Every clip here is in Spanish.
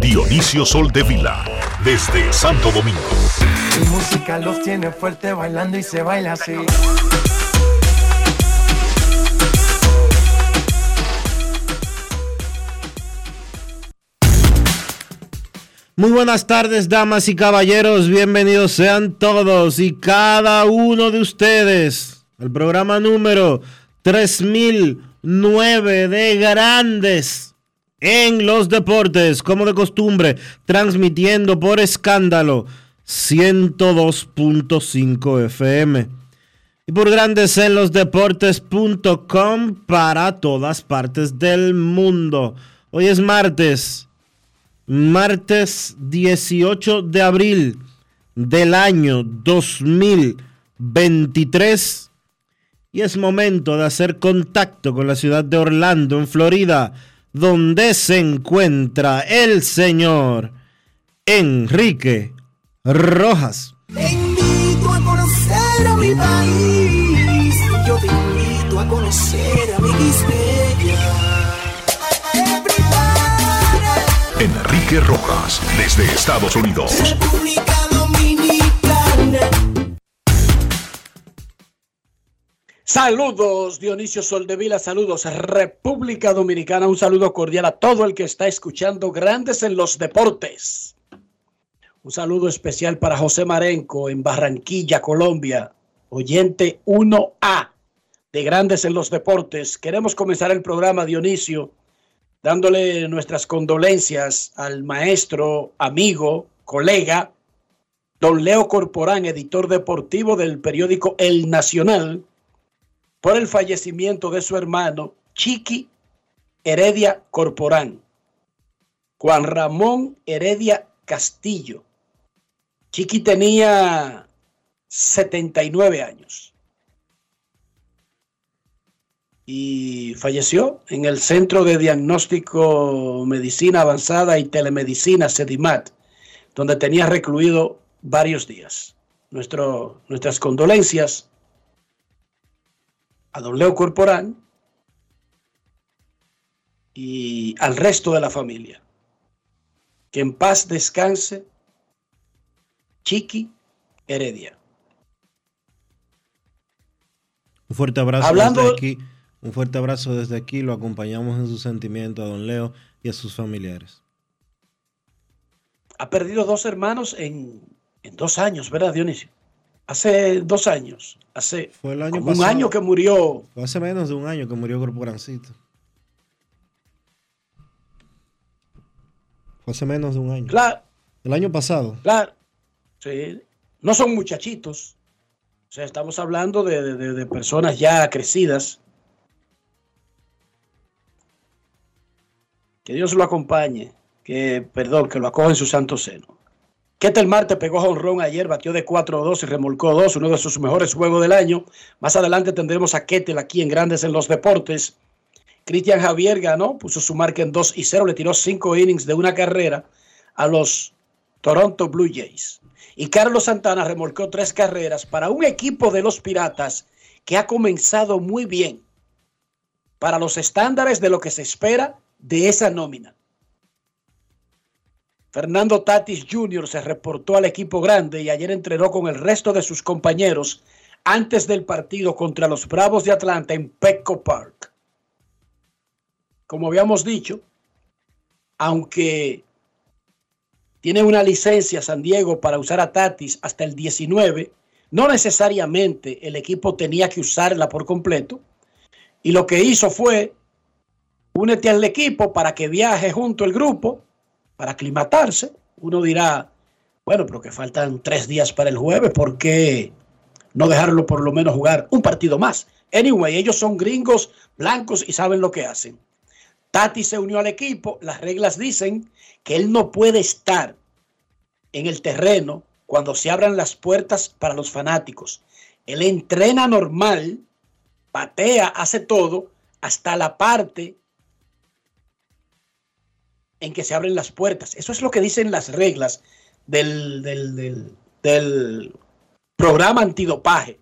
Dionisio Soldevilla, desde Santo Domingo. Mi música los tiene fuerte bailando y se baila así. Muy buenas tardes, damas y caballeros. Bienvenidos sean todos y cada uno de ustedes al programa número 3009 de Grandes en los Deportes, como de costumbre, transmitiendo por Escándalo 102.5 FM. Y por Grandes en los Deportes.com para todas partes del mundo. Hoy es martes 18 de abril del año 2023. Y es momento de hacer contacto con la ciudad de Orlando, en Florida, donde se encuentra el señor Enrique Rojas. Te invito a conocer a mi país, yo te invito a conocer a mi Quispeya. Enrique Rojas, desde Estados Unidos. República Dominicana. Saludos, Dionisio Soldevilla, saludos, República Dominicana, un saludo cordial a todo el que está escuchando Grandes en los Deportes. Un saludo especial para José Marenco en Barranquilla, Colombia, oyente 1A de Grandes en los Deportes. Queremos comenzar el programa, Dionisio, dándole nuestras condolencias al maestro, amigo, colega, don Leo Corporán, editor deportivo del periódico El Nacional, por el fallecimiento de su hermano Chiqui Heredia Corporán, Juan Ramón Heredia Castillo. Chiqui tenía 79 años y falleció en el Centro de Diagnóstico Medicina Avanzada y Telemedicina, CEDIMAT, donde tenía recluido varios días. Nuestras condolencias a don Leo Corporán y al resto de la familia. Que en paz descanse Chiqui Heredia. Un fuerte abrazo. Un fuerte abrazo desde aquí. Lo acompañamos en su sentimiento a don Leo y a sus familiares. Ha perdido dos hermanos en 2 años, ¿verdad, Dionisio? Hace 2 años, fue el año como pasado, un año que murió. Fue hace menos de un año que murió Corporancito. Fue hace menos de un año. Claro. El año pasado. Claro. Sí. No son muchachitos. O sea, estamos hablando de personas ya crecidas. Que Dios lo acompañe. Que lo acoja en su santo seno. Ketel Marte pegó jonrón ayer, batió de 4-2 y remolcó 2, uno de sus mejores juegos del año. Más adelante tendremos a Ketel aquí en Grandes en los Deportes. Cristian Javier ganó, puso su marca en 2-0, le tiró 5 innings de 1 carrera a los Toronto Blue Jays. Y Carlos Santana remolcó 3 carreras para un equipo de los Piratas que ha comenzado muy bien para los estándares de lo que se espera de esa nómina. Fernando Tatis Jr. se reportó al equipo grande y ayer entrenó con el resto de sus compañeros antes del partido contra los Bravos de Atlanta en Petco Park. Como habíamos dicho, aunque tiene una licencia San Diego para usar a Tatis hasta el 19, no necesariamente el equipo tenía que usarla por completo. Y lo que hizo fue, únete al equipo para que viaje junto el grupo, para aclimatarse. Uno dirá, bueno, pero que faltan 3 días para el jueves, ¿por qué no dejarlo por lo menos jugar un partido más? Anyway, ellos son gringos, blancos y saben lo que hacen. Tatis se unió al equipo. Las reglas dicen que él no puede estar en el terreno cuando se abran las puertas para los fanáticos. Él entrena normal, patea, hace todo hasta la parte en que se abren las puertas. Eso es lo que dicen las reglas del programa antidopaje.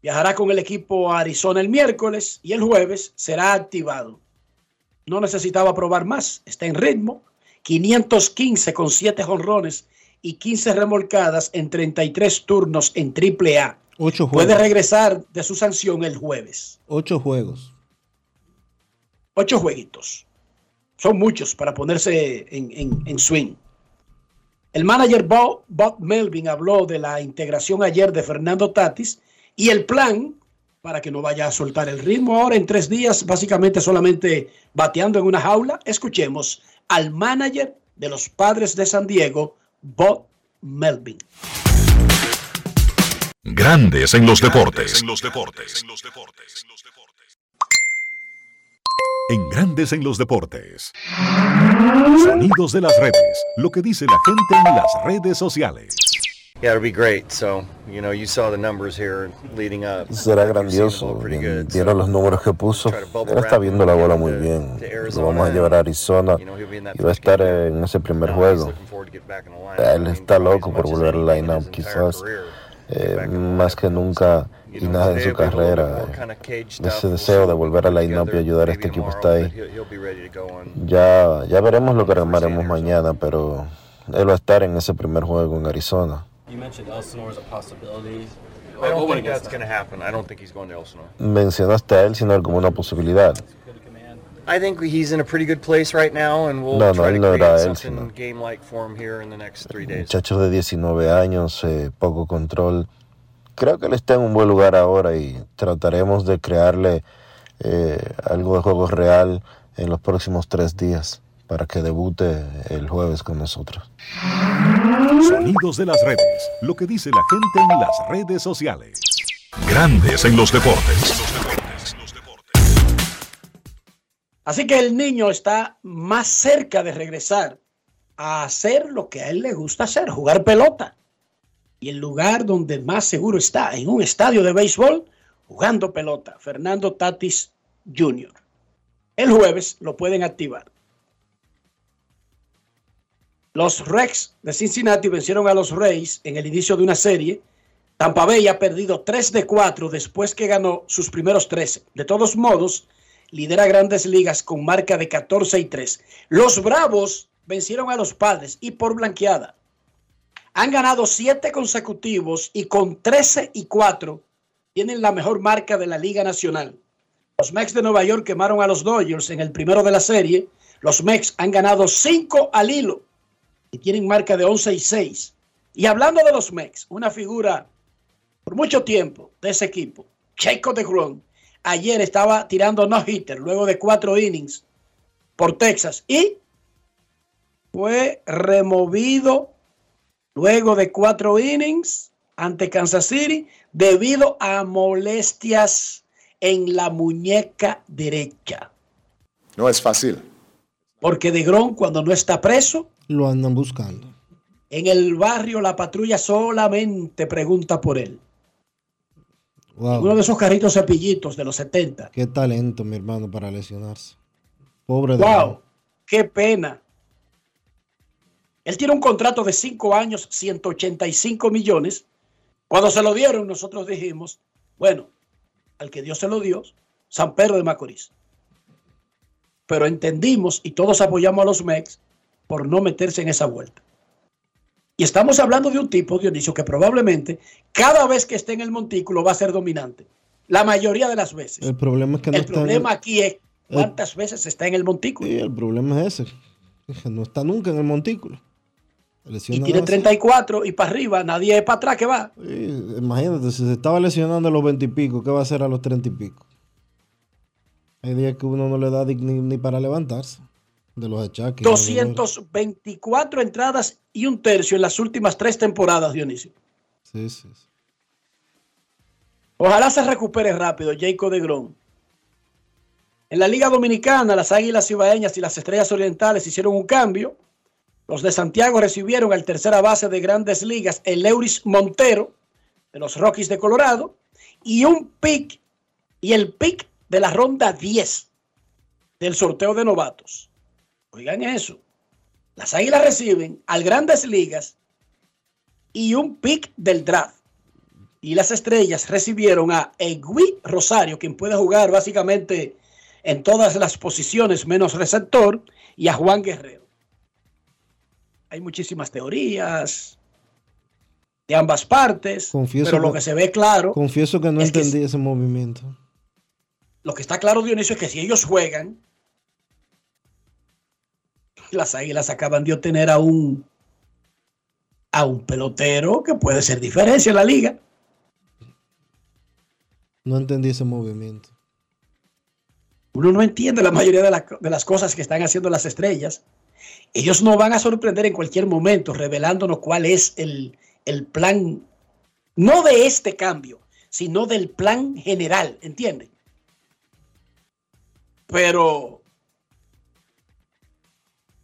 Viajará con el equipo a Arizona el miércoles y el jueves será activado. No necesitaba probar más. Está en ritmo. 515 con 7 jonrones y 15 remolcadas en 33 turnos en AAA. 8 juegos. Puede regresar de su sanción el jueves. 8 juegos. 8 jueguitos. Son muchos para ponerse en swing. El manager Bob Melvin habló de la integración ayer de Fernando Tatis y el plan para que no vaya a soltar el ritmo ahora en 3 días, básicamente solamente bateando en una jaula. Escuchemos al manager de los Padres de San Diego, Bob Melvin. Grandes en los deportes. En Grandes en los deportes. Sonidos de las redes. Lo que dice la gente en las redes sociales. Yeah, it'll be great. So, you know, you saw the numbers here leading up. Será grandioso. Vieron los números que puso. Él está viendo la bola muy bien. Lo vamos a llevar a Arizona y va a estar en ese primer juego. Él está loco por volver al lineup, quizás más que nunca y nada en su carrera. Ese deseo de volver al lineup y ayudar a este equipo está ahí. Ya veremos lo que armaremos mañana, pero él va a estar en ese primer juego en Arizona. Mencionaste a Elsinore como una posibilidad. No, él no era Elsinore. Muchacho de 19 años, poco control. Creo que él está en un buen lugar ahora y trataremos de crearle algo de juego real en los próximos 3 días. Para que debute el jueves con nosotros. Sonidos de las redes. Lo que dice la gente en las redes sociales. Grandes en los deportes. Así que el niño está más cerca de regresar a hacer lo que a él le gusta hacer, jugar pelota. Y el lugar donde más seguro está, en un estadio de béisbol, jugando pelota. Fernando Tatis Jr. El jueves lo pueden activar. Los Reds de Cincinnati vencieron a los Rays en el inicio de una serie. Tampa Bay ha perdido 3 de 4 después que ganó sus primeros 13. De todos modos, lidera Grandes Ligas con marca de 14-3. Los Bravos vencieron a los Padres y por blanqueada. Han ganado 7 consecutivos y con 13-4 tienen la mejor marca de la Liga Nacional. Los Mets de Nueva York quemaron a los Dodgers en el primero de la serie. Los Mets han ganado 5 al hilo. Y tienen marca de 11-6. Y hablando de los Mets, una figura por mucho tiempo de ese equipo, Jacob deGrom, ayer estaba tirando no-hitter luego de 4 innings por Texas y fue removido luego de 4 innings ante Kansas City debido a molestias en la muñeca derecha. No es fácil. Porque deGrom, cuando no está preso, lo andan buscando. En el barrio la patrulla solamente pregunta por él. Wow. Uno de esos carritos cepillitos de los 70. Qué talento, mi hermano, para lesionarse. Pobre de él. Wow, qué pena. Él tiene un contrato de 5 años, 185 millones. Cuando se lo dieron, nosotros dijimos, bueno, al que Dios se lo dio, San Pedro de Macorís. Pero entendimos y todos apoyamos a los Mets por no meterse en esa vuelta. Y estamos hablando de un tipo, Dionisio, que probablemente cada vez que esté en el montículo va a ser dominante. La mayoría de las veces. El problema es que no problema aquí es cuántas veces está en el montículo. Sí, el problema es ese. No está nunca en el montículo. Lesiona y tiene 34 y para arriba, nadie es para atrás que va. Sí, imagínate, si se estaba lesionando a los 20 y pico, ¿qué va a hacer a los 30 y pico? Hay días que uno no le da ni para levantarse de los achaques. 224 entradas y un tercio en las últimas 3 temporadas, Dionisio. Sí, sí, sí. Ojalá se recupere rápido Jacob deGrom. En la Liga Dominicana, las Águilas Cibaeñas y las Estrellas Orientales hicieron un cambio. Los de Santiago recibieron al tercera base de Grandes Ligas, Eleuris Montero, de los Rockies de Colorado, y un pick, y el pick de la ronda 10 del sorteo de novatos. Oigan eso. Las Águilas reciben al Grandes Ligas y un pick del draft. Y las Estrellas recibieron a Egui Rosario, quien puede jugar básicamente en todas las posiciones menos receptor, y a Juan Guerrero. Hay muchísimas teorías de ambas partes, pero lo que se ve claro... Confieso que no entendí ese movimiento. Lo que está claro, Dionisio, es que si ellos juegan, las Águilas acaban de obtener a un pelotero que puede ser diferencia en la liga. No entendí ese movimiento. Uno no entiende la mayoría de las cosas que están haciendo las Estrellas. Ellos nos van a sorprender en cualquier momento revelándonos cuál es el plan, no de este cambio, sino del plan general, ¿entiendes? Pero,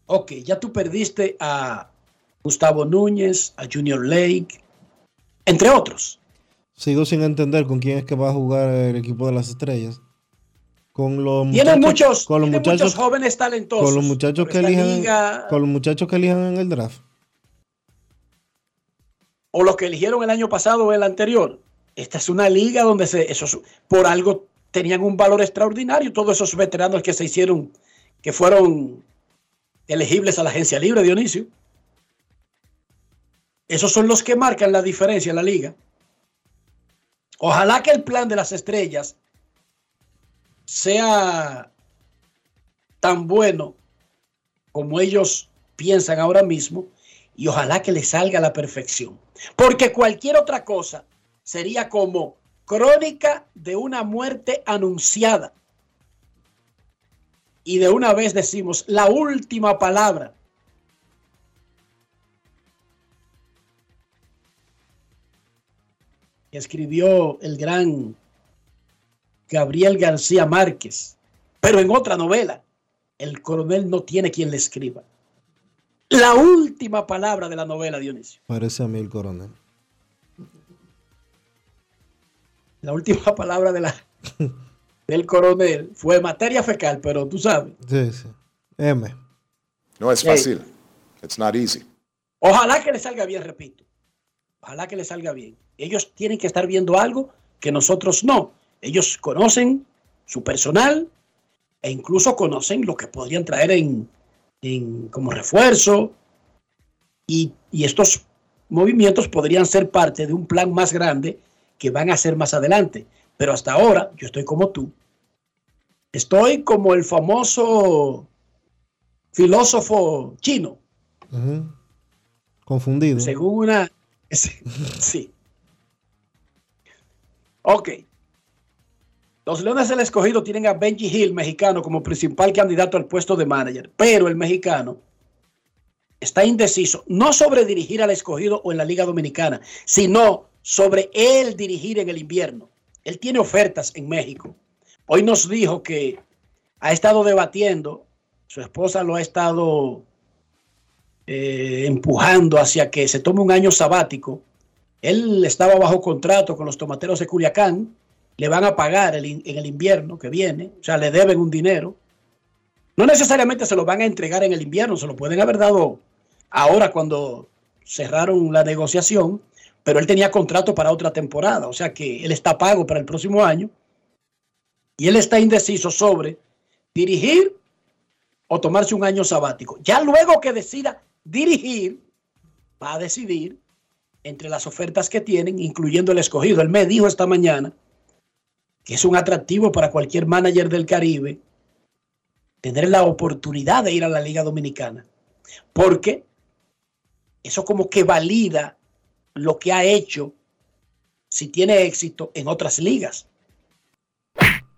ok, ya tú perdiste a Gustavo Núñez, a Junior Lake, entre otros. Sigo sin entender con quién es que va a jugar el equipo de las Estrellas. Tienen muchos jóvenes talentosos. Con los muchachos que elijan, en el draft. O los que eligieron el año pasado o el anterior. Esta es una liga donde por algo tenían un valor extraordinario. Todos esos veteranos que se hicieron, que fueron elegibles a la agencia libre, Dionisio. Esos son los que marcan la diferencia en la liga. Ojalá que el plan de las Estrellas sea tan bueno como ellos piensan ahora mismo y ojalá que le salga a la perfección, porque cualquier otra cosa sería como crónica de una muerte anunciada y de una vez decimos la última palabra. Escribió el gran Gabriel García Márquez, pero en otra novela, el coronel no tiene quien le escriba. La última palabra de la novela, Dionisio. Parece a mí el coronel. La última palabra del coronel fue materia fecal, pero tú sabes. Sí, sí. M. No es fácil. It's not easy. Ojalá que le salga bien, repito. Ojalá que le salga bien. Ellos tienen que estar viendo algo que nosotros no. Ellos conocen su personal e incluso conocen lo que podrían traer como refuerzo. Y estos movimientos podrían ser parte de un plan más grande que van a hacer más adelante. Pero hasta ahora yo estoy como tú. Estoy como el famoso filósofo chino. Uh-huh. Confundido. Según una... Sí. Ok. Los Leones del Escogido tienen a Benji Hill, mexicano, como principal candidato al puesto de manager. Pero el mexicano está indeciso, no sobre dirigir al Escogido o en la Liga Dominicana, sino sobre él dirigir en el invierno. Él tiene ofertas en México. Hoy nos dijo que ha estado debatiendo, su esposa lo ha estado empujando hacia que se tome un año sabático. Él estaba bajo contrato con los Tomateros de Culiacán. Le van a pagar en el invierno que viene. O sea, le deben un dinero. No necesariamente se lo van a entregar en el invierno. Se lo pueden haber dado ahora cuando cerraron la negociación. Pero él tenía contrato para otra temporada. O sea que él está pago para el próximo año. Y él está indeciso sobre dirigir o tomarse un año sabático. Ya luego que decida dirigir, va a decidir entre las ofertas que tienen, incluyendo el escogido. Él me dijo esta mañana que es un atractivo para cualquier manager del Caribe tener la oportunidad de ir a la Liga Dominicana, porque eso como que valida lo que ha hecho, si tiene éxito, en otras ligas.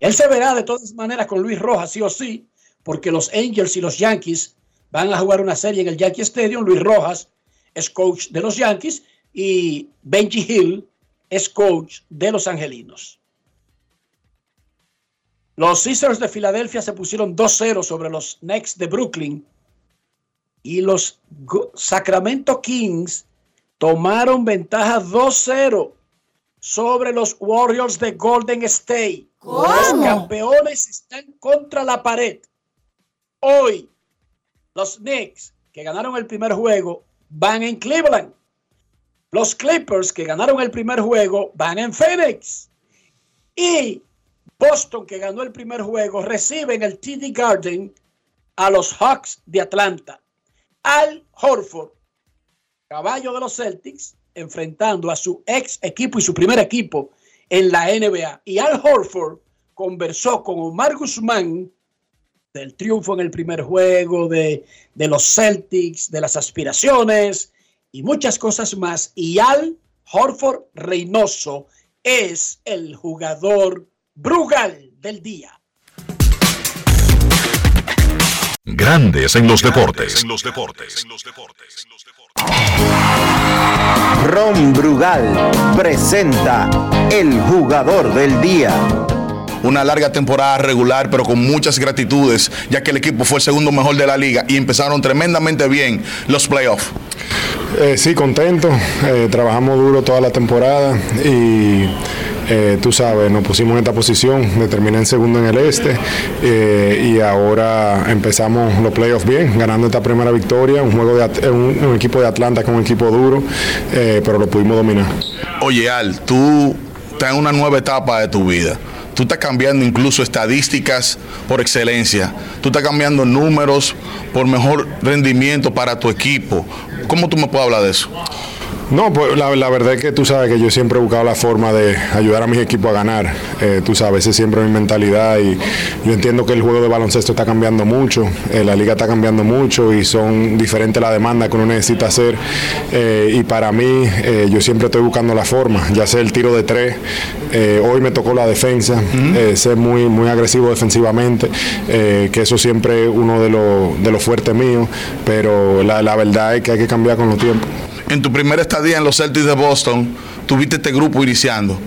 Él se verá de todas maneras con Luis Rojas, sí o sí, porque los Angels y los Yankees van a jugar una serie en el Yankee Stadium. Luis Rojas es coach de los Yankees y Benji Hill es coach de los Angelinos. Los Sixers de Filadelfia se pusieron 2-0 sobre los Knicks de Brooklyn y los Sacramento Kings tomaron ventaja 2-0 sobre los Warriors de Golden State. ¿Cómo? Los campeones están contra la pared. Hoy, los Knicks, que ganaron el primer juego, van en Cleveland. Los Clippers, que ganaron el primer juego, van en Phoenix. Y Boston, que ganó el primer juego, recibe en el TD Garden a los Hawks de Atlanta. Al Horford, caballo de los Celtics, enfrentando a su ex equipo y su primer equipo en la NBA. Y Al Horford conversó con Omar Guzmán del triunfo en el primer juego, de los Celtics, de las aspiraciones y muchas cosas más. Y Al Horford Reynoso es el jugador Brugal del día. Grandes en los deportes. Ron Brugal presenta el jugador del día. Una larga temporada regular, pero con muchas gratitudes, ya que el equipo fue el segundo mejor de la liga y empezaron tremendamente bien los playoffs. Sí, contento. Trabajamos duro toda la temporada y tú sabes, nos pusimos en esta posición, me terminé en segundo en el este y ahora empezamos los playoffs bien, ganando esta primera victoria, un equipo de Atlanta con un equipo duro, pero lo pudimos dominar. Oye, Al, tú estás en una nueva etapa de tu vida. Tú estás cambiando incluso estadísticas por excelencia. Tú estás cambiando números por mejor rendimiento para tu equipo. ¿Cómo tú me puedes hablar de eso? No, pues la verdad es que tú sabes que yo siempre he buscado la forma de ayudar a mis equipos a ganar. Tú sabes, esa es siempre mi mentalidad y yo entiendo que el juego de baloncesto está cambiando mucho, la liga está cambiando mucho y son diferentes las demandas que uno necesita hacer. Y para mí, yo siempre estoy buscando la forma, ya sea el tiro de tres, hoy me tocó la defensa, ser muy, muy agresivo defensivamente, que eso siempre es uno de los fuertes míos, pero la verdad es que hay que cambiar con los tiempos. En tu primera estadía en los Celtics de Boston, tuviste este grupo iniciando.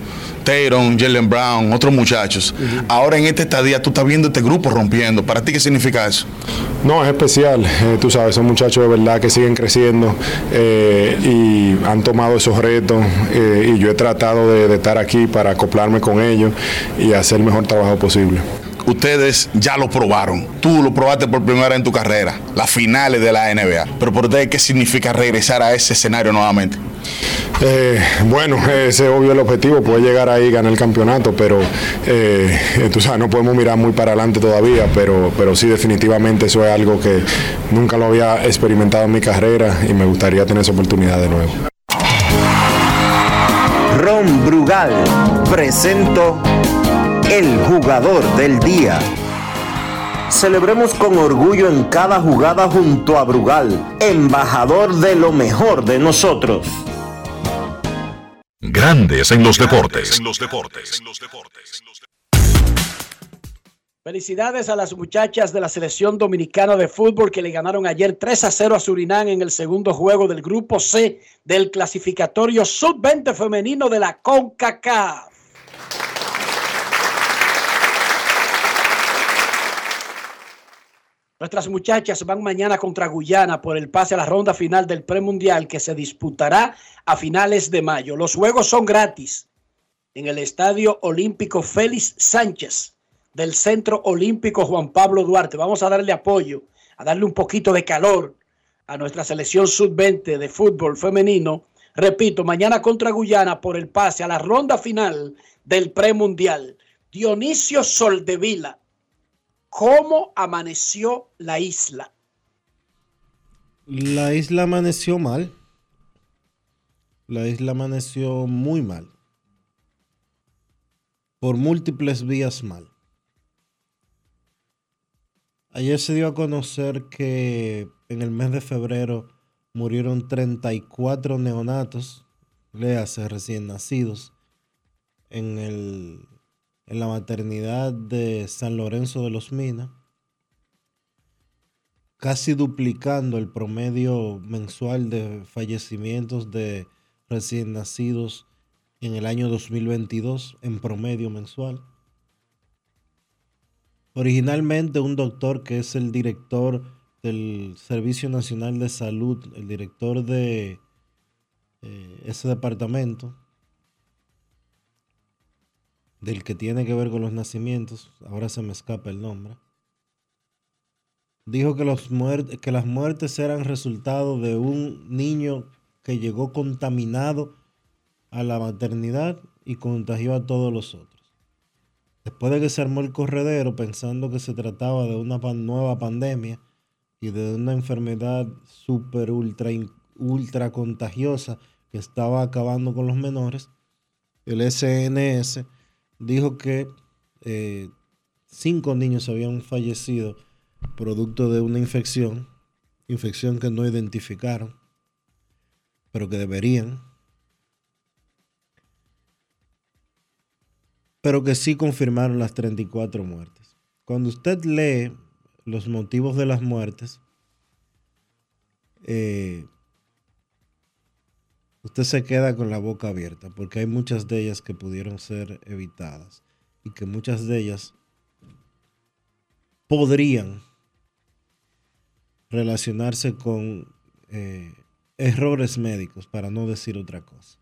Tatum, Jaylen Brown, otros muchachos. Uh-huh. Ahora en esta estadía tú estás viendo este grupo rompiendo. ¿Para ti qué significa eso? No, es especial. Tú sabes, son muchachos de verdad que siguen creciendo y han tomado esos retos y yo he tratado de estar aquí para acoplarme con ellos y hacer el mejor trabajo posible. Ustedes ya lo probaron. Tú lo probaste por primera vez en tu carrera, las finales de la NBA. Pero por ustedes, ¿qué significa regresar a ese escenario nuevamente? Bueno, ese es obvio el objetivo, poder llegar ahí y ganar el campeonato, pero tú sabes, no podemos mirar muy para adelante todavía, pero sí, definitivamente eso es algo que nunca lo había experimentado en mi carrera y me gustaría tener esa oportunidad de nuevo. Ron Brugal presentó el jugador del día. Celebremos con orgullo en cada jugada junto a Brugal, embajador de lo mejor de nosotros. Grandes en los deportes. Felicidades a las muchachas de la selección dominicana de fútbol que le ganaron ayer 3-0 a Surinam en el segundo juego del grupo C del clasificatorio sub-20 femenino de la CONCACAF. Nuestras muchachas van mañana contra Guyana por el pase a la ronda final del premundial que se disputará a finales de mayo. Los juegos son gratis en el Estadio Olímpico Félix Sánchez del Centro Olímpico Juan Pablo Duarte. Vamos a darle apoyo, a darle un poquito de calor a nuestra selección sub-20 de fútbol femenino. Repito, mañana contra Guyana por el pase a la ronda final del premundial. Dionisio Soldevilla. ¿Cómo amaneció la isla? La isla amaneció mal. La isla amaneció muy mal. Por múltiples vías mal. Ayer se dio a conocer que en el mes de febrero murieron 34 neonatos, léase recién nacidos, en la maternidad de San Lorenzo de los Minas, casi duplicando el promedio mensual de fallecimientos de recién nacidos en el año 2022 en promedio mensual. Originalmente un doctor que es el director del Servicio Nacional de Salud, el director de ese departamento, del que tiene que ver con los nacimientos, ahora se me escapa el nombre, dijo que las muertes eran resultado de un niño que llegó contaminado a la maternidad y contagió a todos los otros. Después de que se armó el corredero pensando que se trataba de una nueva pandemia y de una enfermedad super ultra contagiosa que estaba acabando con los menores, el SNS dijo que 5 niños habían fallecido producto de una infección que no identificaron, pero que deberían. Pero que sí confirmaron las 34 muertes. Cuando usted lee los motivos de las muertes, usted se queda con la boca abierta, porque hay muchas de ellas que pudieron ser evitadas y que muchas de ellas podrían relacionarse con errores médicos, para no decir otra cosa.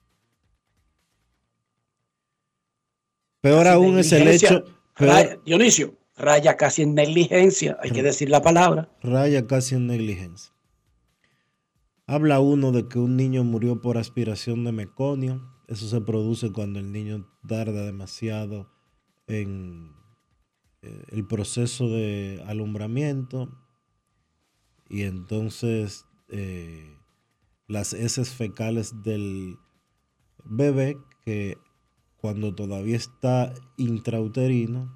Peor casi aún es el hecho... Dionisio, raya casi en negligencia, hay que decir la palabra. Raya casi en negligencia. Habla uno de que un niño murió por aspiración de meconio. Eso se produce cuando el niño tarda demasiado en el proceso de alumbramiento. Y entonces las heces fecales del bebé que... cuando todavía está intrauterino,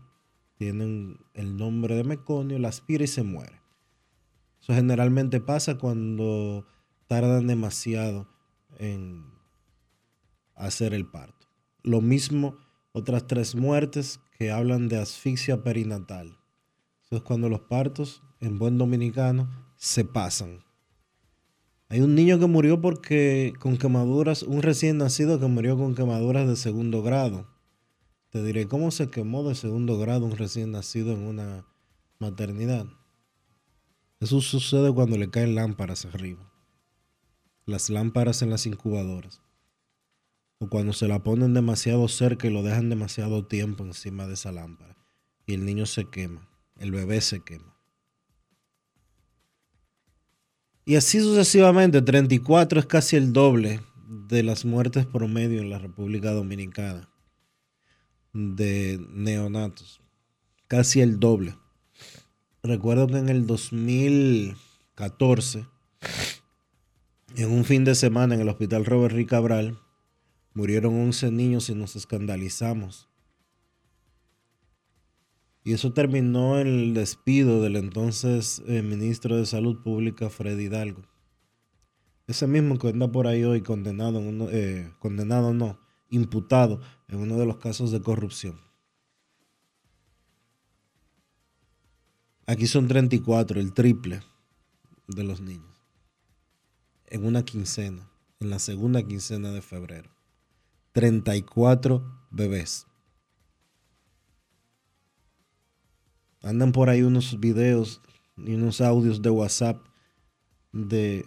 tienen el nombre de meconio, la aspira y se muere. Eso generalmente pasa cuando tardan demasiado en hacer el parto. Lo mismo, otras 3 muertes que hablan de asfixia perinatal. Eso es cuando los partos, en buen dominicano, se pasan. Hay un niño que murió un recién nacido que murió con quemaduras de segundo grado. Te diré, ¿cómo se quemó de segundo grado un recién nacido en una maternidad? Eso sucede cuando le caen lámparas arriba. Las lámparas en las incubadoras. O cuando se la ponen demasiado cerca y lo dejan demasiado tiempo encima de esa lámpara. Y el niño se quema, el bebé se quema. Y así sucesivamente, 34 es casi el doble de las muertes promedio en la República Dominicana de neonatos. Casi el doble. Recuerdo que en el 2014, en un fin de semana en el Hospital Robert R. Cabral, murieron 11 niños y nos escandalizamos. Y eso terminó en el despido del entonces ministro de Salud Pública, Freddy Hidalgo. Ese mismo que anda por ahí hoy imputado en uno de los casos de corrupción. Aquí son 34, el triple de los niños. En una quincena, en la segunda quincena de febrero. 34 bebés. Andan por ahí unos videos y unos audios de WhatsApp de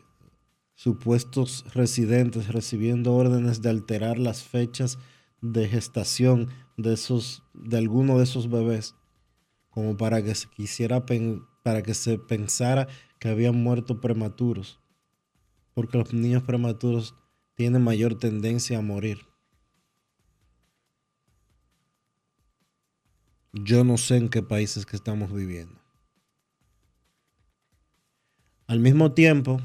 supuestos residentes recibiendo órdenes de alterar las fechas de gestación de alguno de esos bebés, como para que se pensara que habían muerto prematuros, porque los niños prematuros tienen mayor tendencia a morir. Yo no sé en qué países que estamos viviendo. Al mismo tiempo,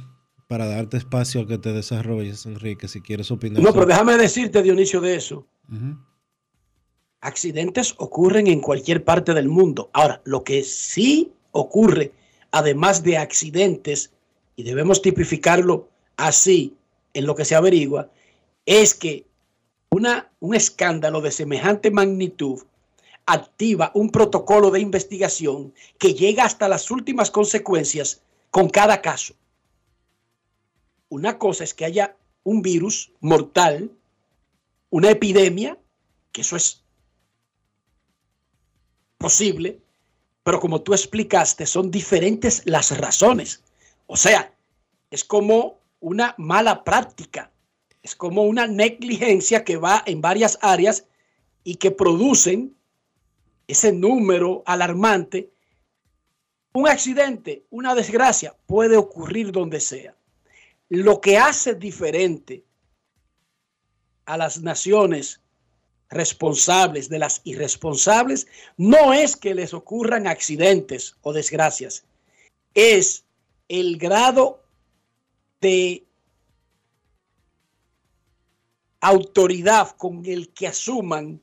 para darte espacio a que te desarrolles, Enrique, si quieres opinar. No, pero déjame decirte, Dionisio, de eso. Uh-huh. Accidentes ocurren en cualquier parte del mundo. Ahora, lo que sí ocurre, además de accidentes, y debemos tipificarlo así en lo que se averigua, es que un escándalo de semejante magnitud activa un protocolo de investigación que llega hasta las últimas consecuencias con cada caso. Una cosa es que haya un virus mortal, una epidemia, que eso es posible, pero como tú explicaste, son diferentes las razones. O sea, es como una mala práctica, es como una negligencia que va en varias áreas y que producen ese número alarmante. Un accidente, una desgracia, puede ocurrir donde sea. Lo que hace diferente a las naciones responsables de las irresponsables no es que les ocurran accidentes o desgracias, es el grado de autoridad con el que asuman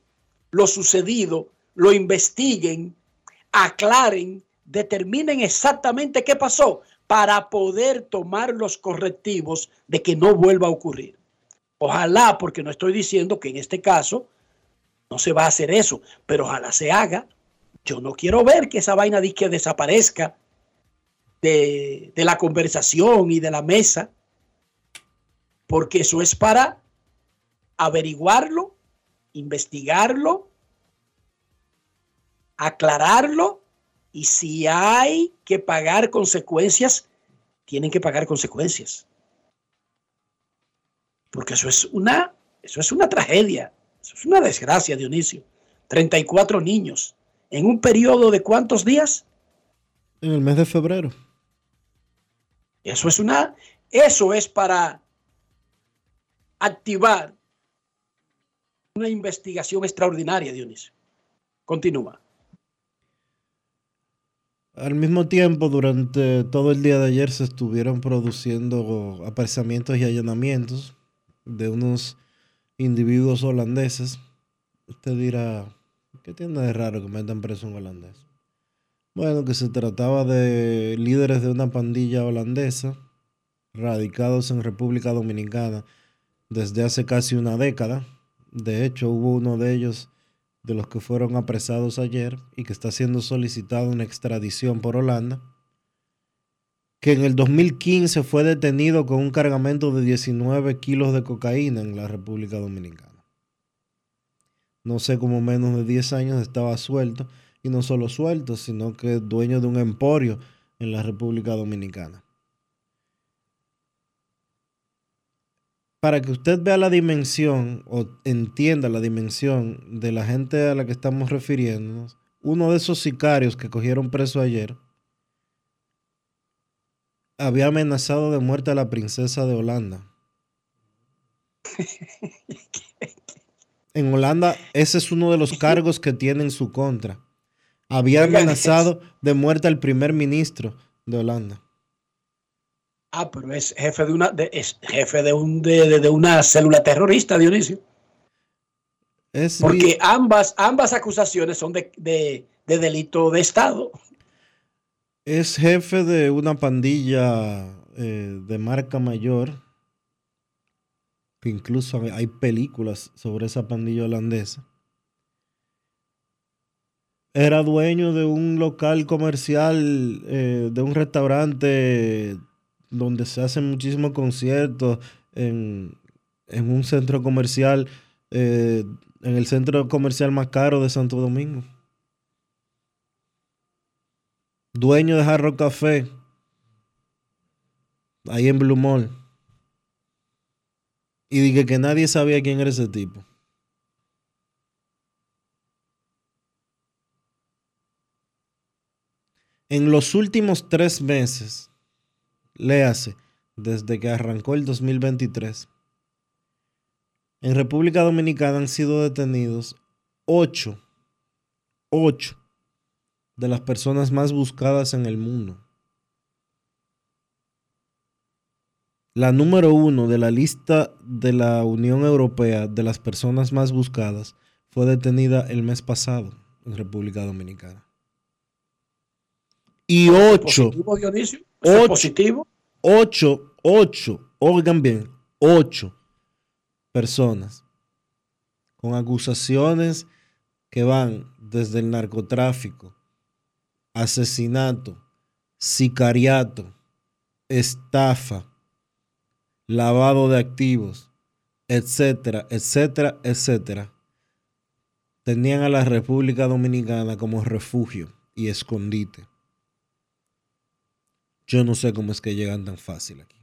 lo sucedido, lo investiguen, aclaren, determinen exactamente qué pasó para poder tomar los correctivos de que no vuelva a ocurrir. Ojalá, porque no estoy diciendo que en este caso no se va a hacer eso, pero ojalá se haga. Yo no quiero ver que esa vaina de que desaparezca de la conversación y de la mesa, porque eso es para averiguarlo, investigarlo, aclararlo, y si hay que pagar consecuencias, tienen que pagar consecuencias, porque eso es una tragedia. Eso es una desgracia, Dionisio. 34 niños. ¿En un periodo de cuántos días? En el mes de febrero. Eso es para activar una investigación extraordinaria, Dionisio. Continúa. Al mismo tiempo, durante todo el día de ayer se estuvieron produciendo apresamientos y allanamientos de unos individuos holandeses. Usted dirá, ¿qué tiene de raro que metan preso un holandés? Bueno, que se trataba de líderes de una pandilla holandesa radicados en República Dominicana desde hace casi una década. De hecho, hubo uno de ellos, de los que fueron apresados ayer y que está siendo solicitado una extradición por Holanda, que en el 2015 fue detenido con un cargamento de 19 kilos de cocaína en la República Dominicana. No sé cómo menos de 10 años estaba suelto, y no solo suelto, sino que dueño de un emporio en la República Dominicana. Para que usted vea la dimensión o entienda la dimensión de la gente a la que estamos refiriéndonos, uno de esos sicarios que cogieron preso ayer había amenazado de muerte a la princesa de Holanda. En Holanda, ese es uno de los cargos que tiene en su contra. Había amenazado de muerte al primer ministro de Holanda. Ah, pero es jefe de una célula terrorista, Dionisio. Porque ambas acusaciones son de delito de Estado. Es jefe de una pandilla de marca mayor, que incluso hay películas sobre esa pandilla holandesa. Era dueño de un local comercial, de un restaurante donde se hacen muchísimos conciertos en un centro comercial, en el centro comercial más caro de Santo Domingo. Dueño de Jarro Café, ahí en Blue Mall. Y dije que nadie sabía quién era ese tipo. En los últimos 3 meses, léase, desde que arrancó el 2023, en República Dominicana han sido detenidos 8 de las personas más buscadas en el mundo. la número 1 de la lista de la Unión Europea de las personas más buscadas, fue detenida el mes pasado en República Dominicana. Y 8. ¿Positivo, Dionisio? ¿Es positivo? 8, oigan bien, 8 personas con acusaciones que van desde el narcotráfico, asesinato, sicariato, estafa, lavado de activos, etcétera, etcétera, etcétera, tenían a la República Dominicana como refugio y escondite. Yo no sé cómo es que llegan tan fácil aquí.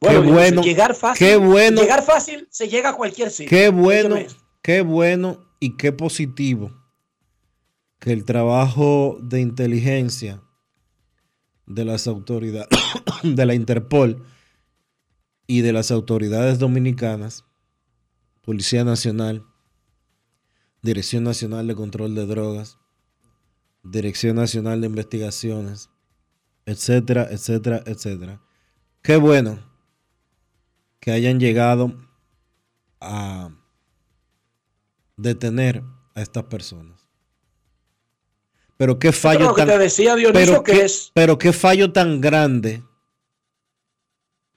Bueno, qué bueno, llegar fácil se llega a cualquier sitio. Qué bueno y qué positivo que el trabajo de inteligencia de las autoridades, de la Interpol y de las autoridades dominicanas, Policía Nacional, Dirección Nacional de Control de Drogas, Dirección Nacional de Investigaciones, etcétera, etcétera, etcétera. Qué bueno que hayan llegado a detener a estas personas. Pero qué fallo tan grande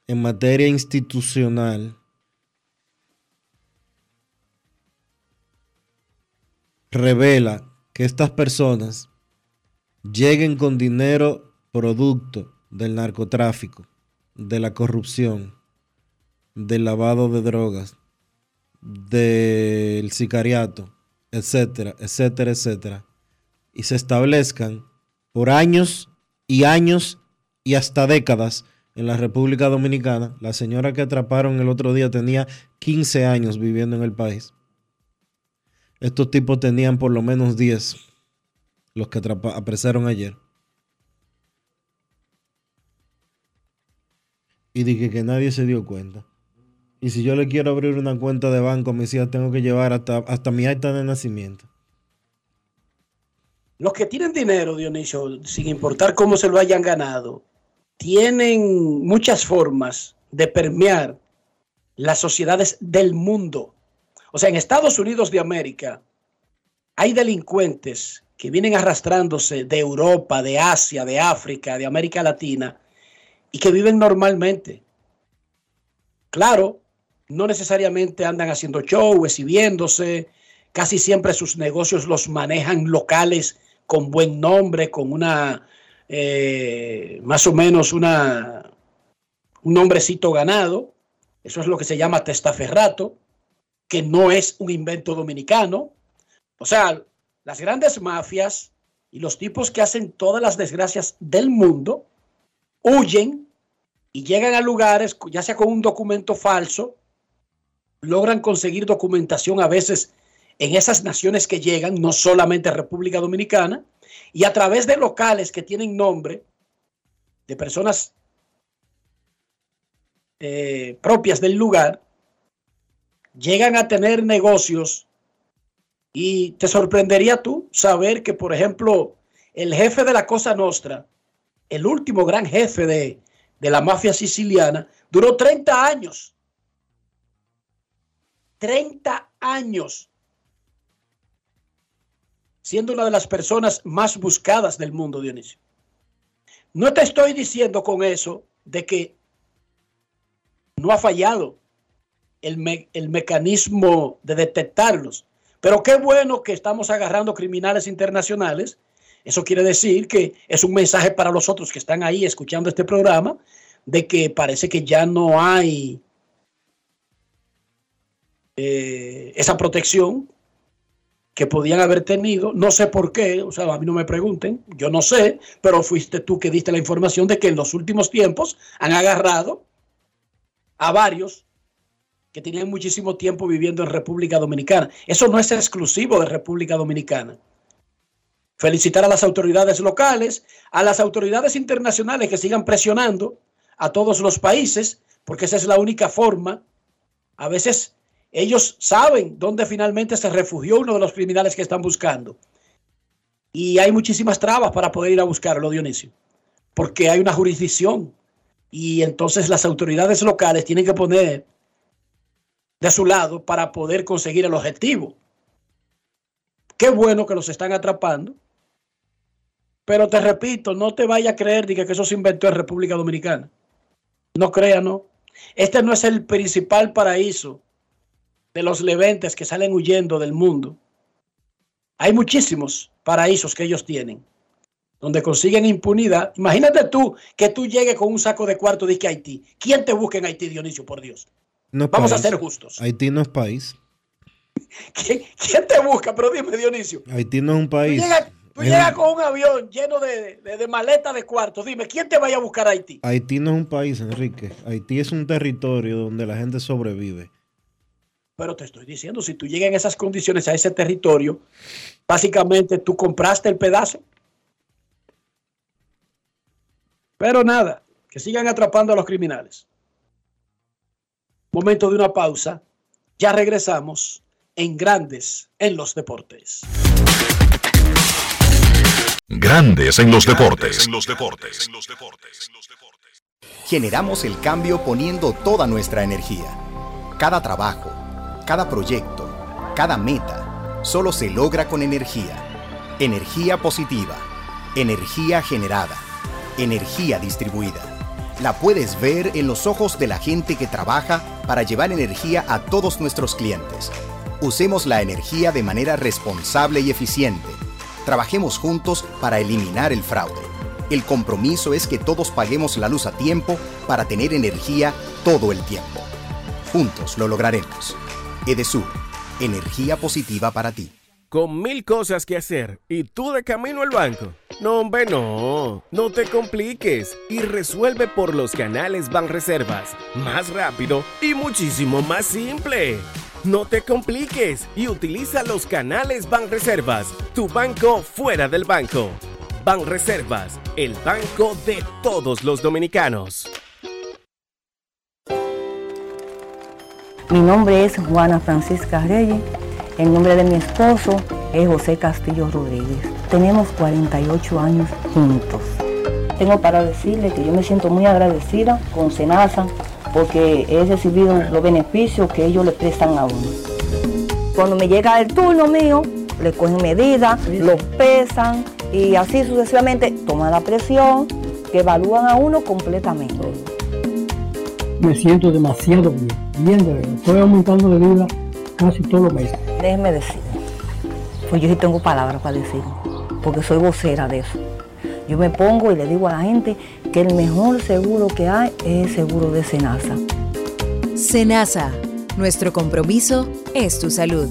en materia institucional revela que estas personas lleguen con dinero producto del narcotráfico, de la corrupción, del lavado de drogas, del sicariato, etcétera, etcétera, etcétera, y se establezcan por años y hasta décadas en la República Dominicana. La señora que atraparon el otro día tenía 15 años viviendo en el país. Estos tipos tenían por lo menos 10, los que apresaron ayer. Y dije que nadie se dio cuenta. Y si yo le quiero abrir una cuenta de banco, mis hijas, tengo que llevar hasta mi acta de nacimiento. Los que tienen dinero, Dionisio, sin importar cómo se lo hayan ganado, tienen muchas formas de permear las sociedades del mundo. O sea, en Estados Unidos de América hay delincuentes que vienen arrastrándose de Europa, de Asia, de África, de América Latina y que viven normalmente. Claro, no necesariamente andan haciendo show, exhibiéndose. Casi siempre sus negocios los manejan locales con buen nombre, con una más o menos un nombrecito ganado. Eso es lo que se llama testaferrato, que no es un invento dominicano. O sea, las grandes mafias y los tipos que hacen todas las desgracias del mundo huyen y llegan a lugares, ya sea con un documento falso, logran conseguir documentación a veces en esas naciones que llegan, no solamente a República Dominicana, y a través de locales que tienen nombre de personas propias del lugar, llegan a tener negocios. Y te sorprendería tú saber que, por ejemplo, el jefe de la Cosa Nostra, el último gran jefe de la mafia siciliana, duró 30 años. 30 años. Siendo una de las personas más buscadas del mundo, Dionisio. No te estoy diciendo con eso de que no ha fallado el mecanismo de detectarlos, pero qué bueno que estamos agarrando criminales internacionales. Eso quiere decir que es un mensaje para los otros que están ahí escuchando este programa, de que parece que ya no hay esa protección que podían haber tenido, no sé por qué, o sea, a mí no me pregunten, yo no sé, pero fuiste tú que diste la información de que en los últimos tiempos han agarrado a varios que tenían muchísimo tiempo viviendo en República Dominicana. Eso no es exclusivo de República Dominicana. Felicitar a las autoridades locales, a las autoridades internacionales que sigan presionando a todos los países, porque esa es la única forma. A veces ellos saben dónde finalmente se refugió uno de los criminales que están buscando. Y hay muchísimas trabas para poder ir a buscarlo, Dionisio, porque hay una jurisdicción y entonces las autoridades locales tienen que poner de su lado para poder conseguir el objetivo. Qué bueno que los están atrapando, pero te repito, no te vayas a creer diga, que eso se inventó en República Dominicana. No crean, no. Este no es el principal paraíso de los leventes que salen huyendo del mundo. Hay muchísimos paraísos que ellos tienen, donde consiguen impunidad. Imagínate tú que tú llegues con un saco de cuarto de Haití. ¿Quién te busca en Haití, Dionisio, por Dios? No es Vamos país. A ser justos. Haití no es país. ¿Quién te busca? Pero dime, Dionisio. Haití no es un país. Tú llegas con un avión lleno de maletas de cuartos. Dime, ¿quién te vaya a buscar a Haití? Haití no es un país, Enrique. Haití es un territorio donde la gente sobrevive. Pero te estoy diciendo, si tú llegas en esas condiciones a ese territorio, básicamente tú compraste el pedazo. Pero nada, que sigan atrapando a los criminales. Momento de una pausa. Ya regresamos en Grandes en los Deportes. Grandes en los Deportes. Generamos el cambio poniendo toda nuestra energía. Cada trabajo, cada proyecto, cada meta, solo se logra con energía. Energía positiva. Energía generada. Energía distribuida. La puedes ver en los ojos de la gente que trabaja para llevar energía a todos nuestros clientes. Usemos la energía de manera responsable y eficiente. Trabajemos juntos para eliminar el fraude. El compromiso es que todos paguemos la luz a tiempo para tener energía todo el tiempo. Juntos lo lograremos. EDESUR, energía positiva para ti. Con 1000 cosas que hacer y tú de camino al banco. No, hombre, no. No te compliques y resuelve por los canales Banreservas. Más rápido y muchísimo más simple. No te compliques y utiliza los canales Banreservas. Tu banco fuera del banco. Banreservas, el banco de todos los dominicanos. Mi nombre es Juana Francisca Reyes. El nombre de mi esposo es José Castillo Rodríguez. Tenemos 48 años juntos. Tengo para decirle que yo me siento muy agradecida con Senasa porque he recibido los beneficios que ellos le prestan a uno. Cuando me llega el turno mío, le cogen medidas, lo pesan y así sucesivamente toman la presión, que evalúan a uno completamente. Me siento demasiado bien. Estoy aumentando de vida casi todos los meses. Déjeme decir, pues yo sí tengo palabras para decir, porque soy vocera de eso. Yo me pongo y le digo a la gente que el mejor seguro que hay es el seguro de Senasa. Senasa, nuestro compromiso es tu salud.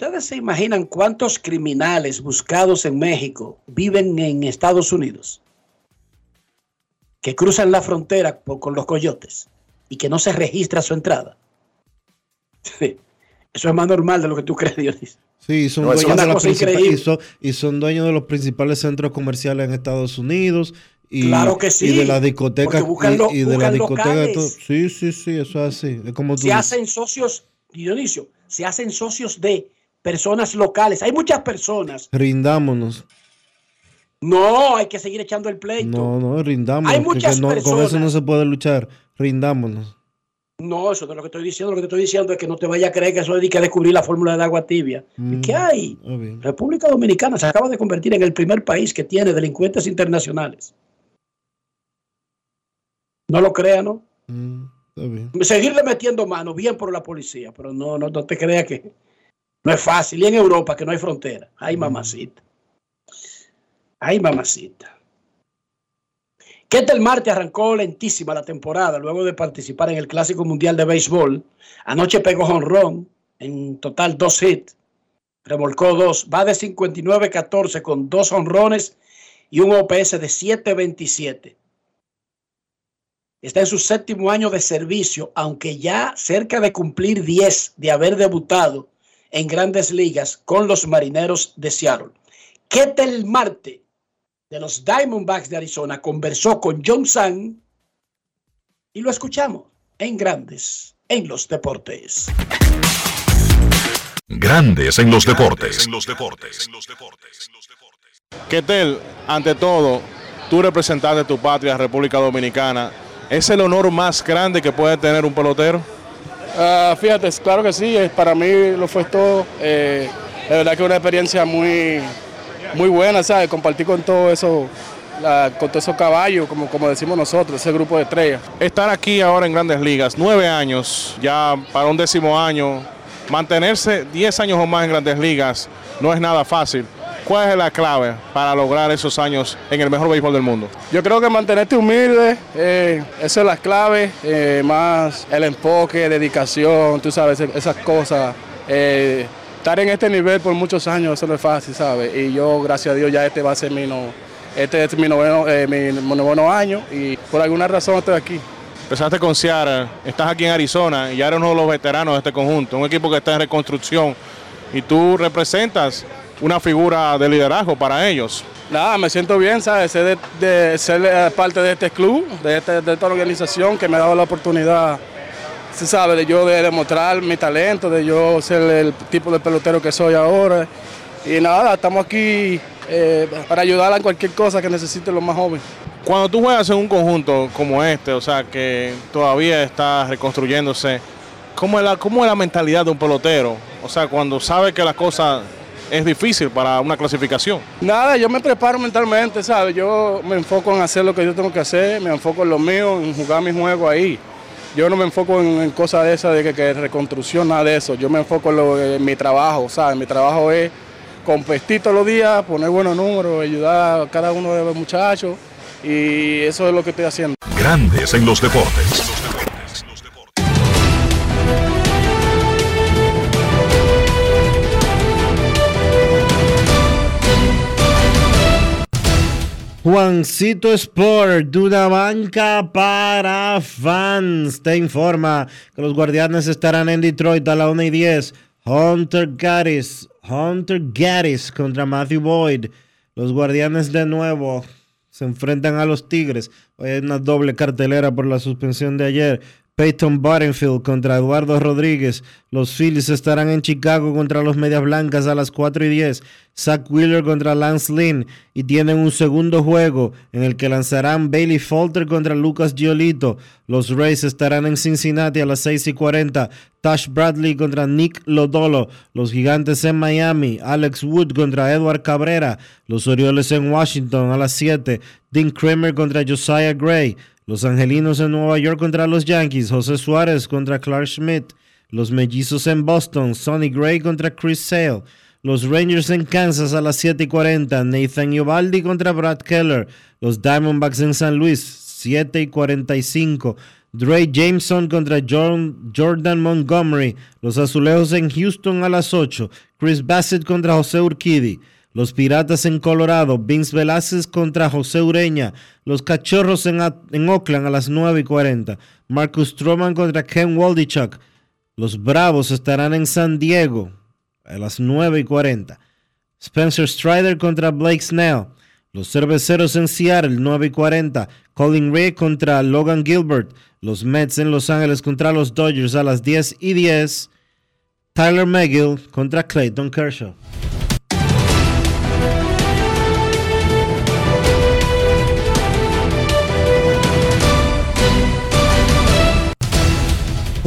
¿Ustedes se imaginan cuántos criminales buscados en México viven en Estados Unidos? Que cruzan la frontera con los coyotes y que no se registra su entrada. Sí. Eso es más normal de lo que tú crees, Dionisio. Sí, son dueños de las y son dueños de los principales centros comerciales en Estados Unidos. Y, claro que sí. Y de las discotecas. Y de las discotecas. Sí, eso es así. Es como tú se hacen socios, Dionisio, se hacen socios de personas locales. Hay muchas personas. Rindámonos. No, hay que seguir echando el pleito. No, rindámonos. Hay muchas personas. Con eso no se puede luchar. Rindámonos. No, eso no es lo que estoy diciendo. Lo que te estoy diciendo es que no te vayas a creer que eso es que descubrir la fórmula del agua tibia. ¿Y qué hay? Obvio. República Dominicana se acaba de convertir en el primer país que tiene delincuentes internacionales. No lo crean, ¿no? Seguirle metiendo mano, bien por la policía, pero no te creas que no es fácil. Y en Europa, que no hay frontera. Ay, mamacita. Ay, mamacita. Ketel Marte arrancó lentísima la temporada luego de participar en el Clásico Mundial de Béisbol. Anoche pegó jonrón, en total 2 hits, remolcó 2, va de 59-14 con 2 jonrones y un OPS de 7.27. Está en su 7º año de servicio, aunque ya cerca de cumplir 10 de haber debutado en Grandes Ligas con los Marineros de Seattle. Ketel Marte, de los Diamondbacks de Arizona, conversó con John San y lo escuchamos en Grandes en los Deportes. Grandes en los Deportes. Ketel, ante todo, tú representaste tu patria, República Dominicana. ¿Es el honor más grande que puede tener un pelotero? Fíjate, claro que sí. Para mí lo fue todo. La verdad que es una experiencia muy buena, ¿sabes? Compartir con todo eso, con todos esos caballos, como decimos nosotros, ese grupo de estrellas. Estar aquí ahora en Grandes Ligas, 9 años, ya para un 10º año, mantenerse 10 años o más en Grandes Ligas no es nada fácil. ¿Cuál es la clave para lograr esos años en el mejor béisbol del mundo? Yo creo que mantenerte humilde, esa es la clave, más el enfoque, dedicación, tú sabes, esas cosas. Estar en este nivel por muchos años, eso no es fácil, ¿sabes? Y yo, gracias a Dios, ya este va a ser mi noveno año y por alguna razón estoy aquí. Empezaste con Seattle, estás aquí en Arizona y eres uno de los veteranos de este conjunto, un equipo que está en reconstrucción y tú representas una figura de liderazgo para ellos. Nada, me siento bien, ¿sabes? Ser parte de este club, de esta organización que me ha dado la oportunidad, se sabe, de demostrar mi talento, de yo ser el tipo de pelotero que soy ahora. Y nada, estamos aquí para ayudar en cualquier cosa que necesiten los más jóvenes. Cuando tú juegas en un conjunto como este, o sea, que todavía está reconstruyéndose, ¿cómo es la mentalidad de un pelotero? O sea, cuando sabe que la cosa es difícil para una clasificación. Nada, yo me preparo mentalmente, ¿sabes? Yo me enfoco en hacer lo que yo tengo que hacer, me enfoco en lo mío, en jugar mi juego ahí. Yo no me enfoco en cosas de esas, de que reconstrucción, nada de eso. Yo me enfoco en mi trabajo, ¿sabes? Mi trabajo es competir todos los días, poner buenos números, ayudar a cada uno de los muchachos. Y eso es lo que estoy haciendo. Grandes en los Deportes. Juancito Sport, de una banca para fans, te informa que los Guardianes estarán en Detroit a la 1:10. Hunter Gaddis contra Matthew Boyd. Los Guardianes de nuevo se enfrentan a los Tigres. Hoy hay una doble cartelera por la suspensión de ayer. Peyton Butterfield contra Eduardo Rodríguez. Los Phillies estarán en Chicago contra los Medias Blancas a las 4:10. Zach Wheeler contra Lance Lynn. Y tienen un segundo juego en el que lanzarán Bailey Falter contra Lucas Giolito. Los Rays estarán en Cincinnati a las 6:40. Tash Bradley contra Nick Lodolo. Los Gigantes en Miami. Alex Wood contra Edward Cabrera. Los Orioles en Washington a las 7. Dean Kramer contra Josiah Gray. Los Angelinos en Nueva York contra los Yankees, José Suárez contra Clark Schmidt. Los Mellizos en Boston, Sonny Gray contra Chris Sale. Los Rangers en Kansas a las 7:40, Nathan Eovaldi contra Brad Keller. Los Diamondbacks en San Luis, 7:45, Dre Jameson contra Jordan Montgomery. Los Azulejos en Houston a las 8, Chris Bassett contra José Urquidy. Los Piratas en Colorado, Vince Velázquez contra José Ureña. Los Cachorros en Oakland a las 9:40. Marcus Stroman contra Ken Waldichuk. Los Bravos estarán en San Diego a las 9:40. Spencer Strider contra Blake Snell. Los Cerveceros en Seattle, 9:40. Colin Reed contra Logan Gilbert. Los Mets en Los Ángeles contra los Dodgers a las 10:10. Tyler Megill contra Clayton Kershaw.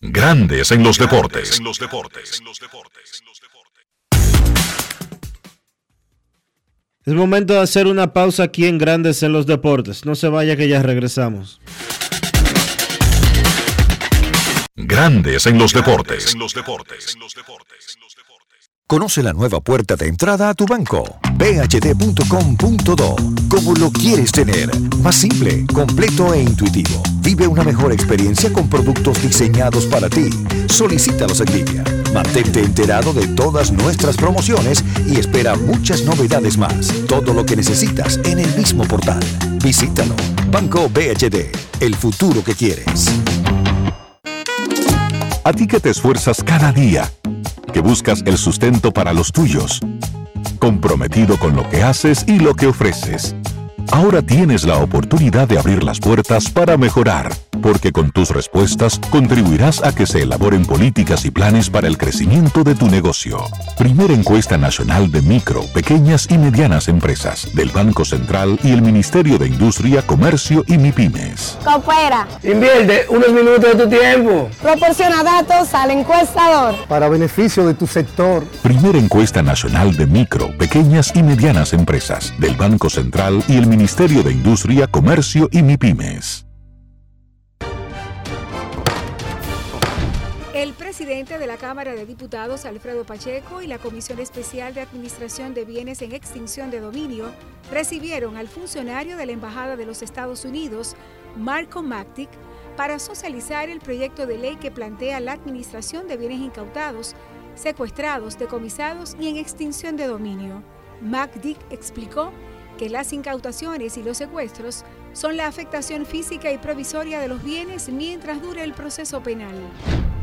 Grandes en los deportes. Es momento de hacer una pausa aquí en Grandes en los deportes. No se vaya, que ya regresamos. Grandes en los deportes. Conoce la nueva puerta de entrada a tu banco, bhd.com.do. Como lo quieres tener, más simple, completo e intuitivo. Vive una mejor experiencia con productos diseñados para ti. Solicítalos en línea. Mantente enterado de todas nuestras promociones y espera muchas novedades más. Todo lo que necesitas en el mismo portal. Visítalo. Banco BHD, el futuro que quieres. A ti que te esfuerzas cada día, que buscas el sustento para los tuyos, comprometido con lo que haces y lo que ofreces. Ahora tienes la oportunidad de abrir las puertas para mejorar, porque con tus respuestas contribuirás a que se elaboren políticas y planes para el crecimiento de tu negocio. Primera encuesta nacional de micro, pequeñas y medianas empresas del Banco Central y el Ministerio de Industria, Comercio y MIPYMES. Coopera. Invierte unos minutos de tu tiempo. Proporciona datos al encuestador para beneficio de tu sector. Primera encuesta nacional de micro, pequeñas y medianas empresas del Banco Central y el Ministerio de Industria, Comercio y MIPYMES. El presidente de la Cámara de Diputados, Alfredo Pacheco, y la Comisión Especial de Administración de Bienes en Extinción de Dominio recibieron al funcionario de la Embajada de los Estados Unidos, Marco Mactic, para socializar el proyecto de ley que plantea la administración de bienes incautados, secuestrados, decomisados y en extinción de dominio. Mactic explicó que las incautaciones y los secuestros son la afectación física y provisoria de los bienes mientras dure el proceso penal.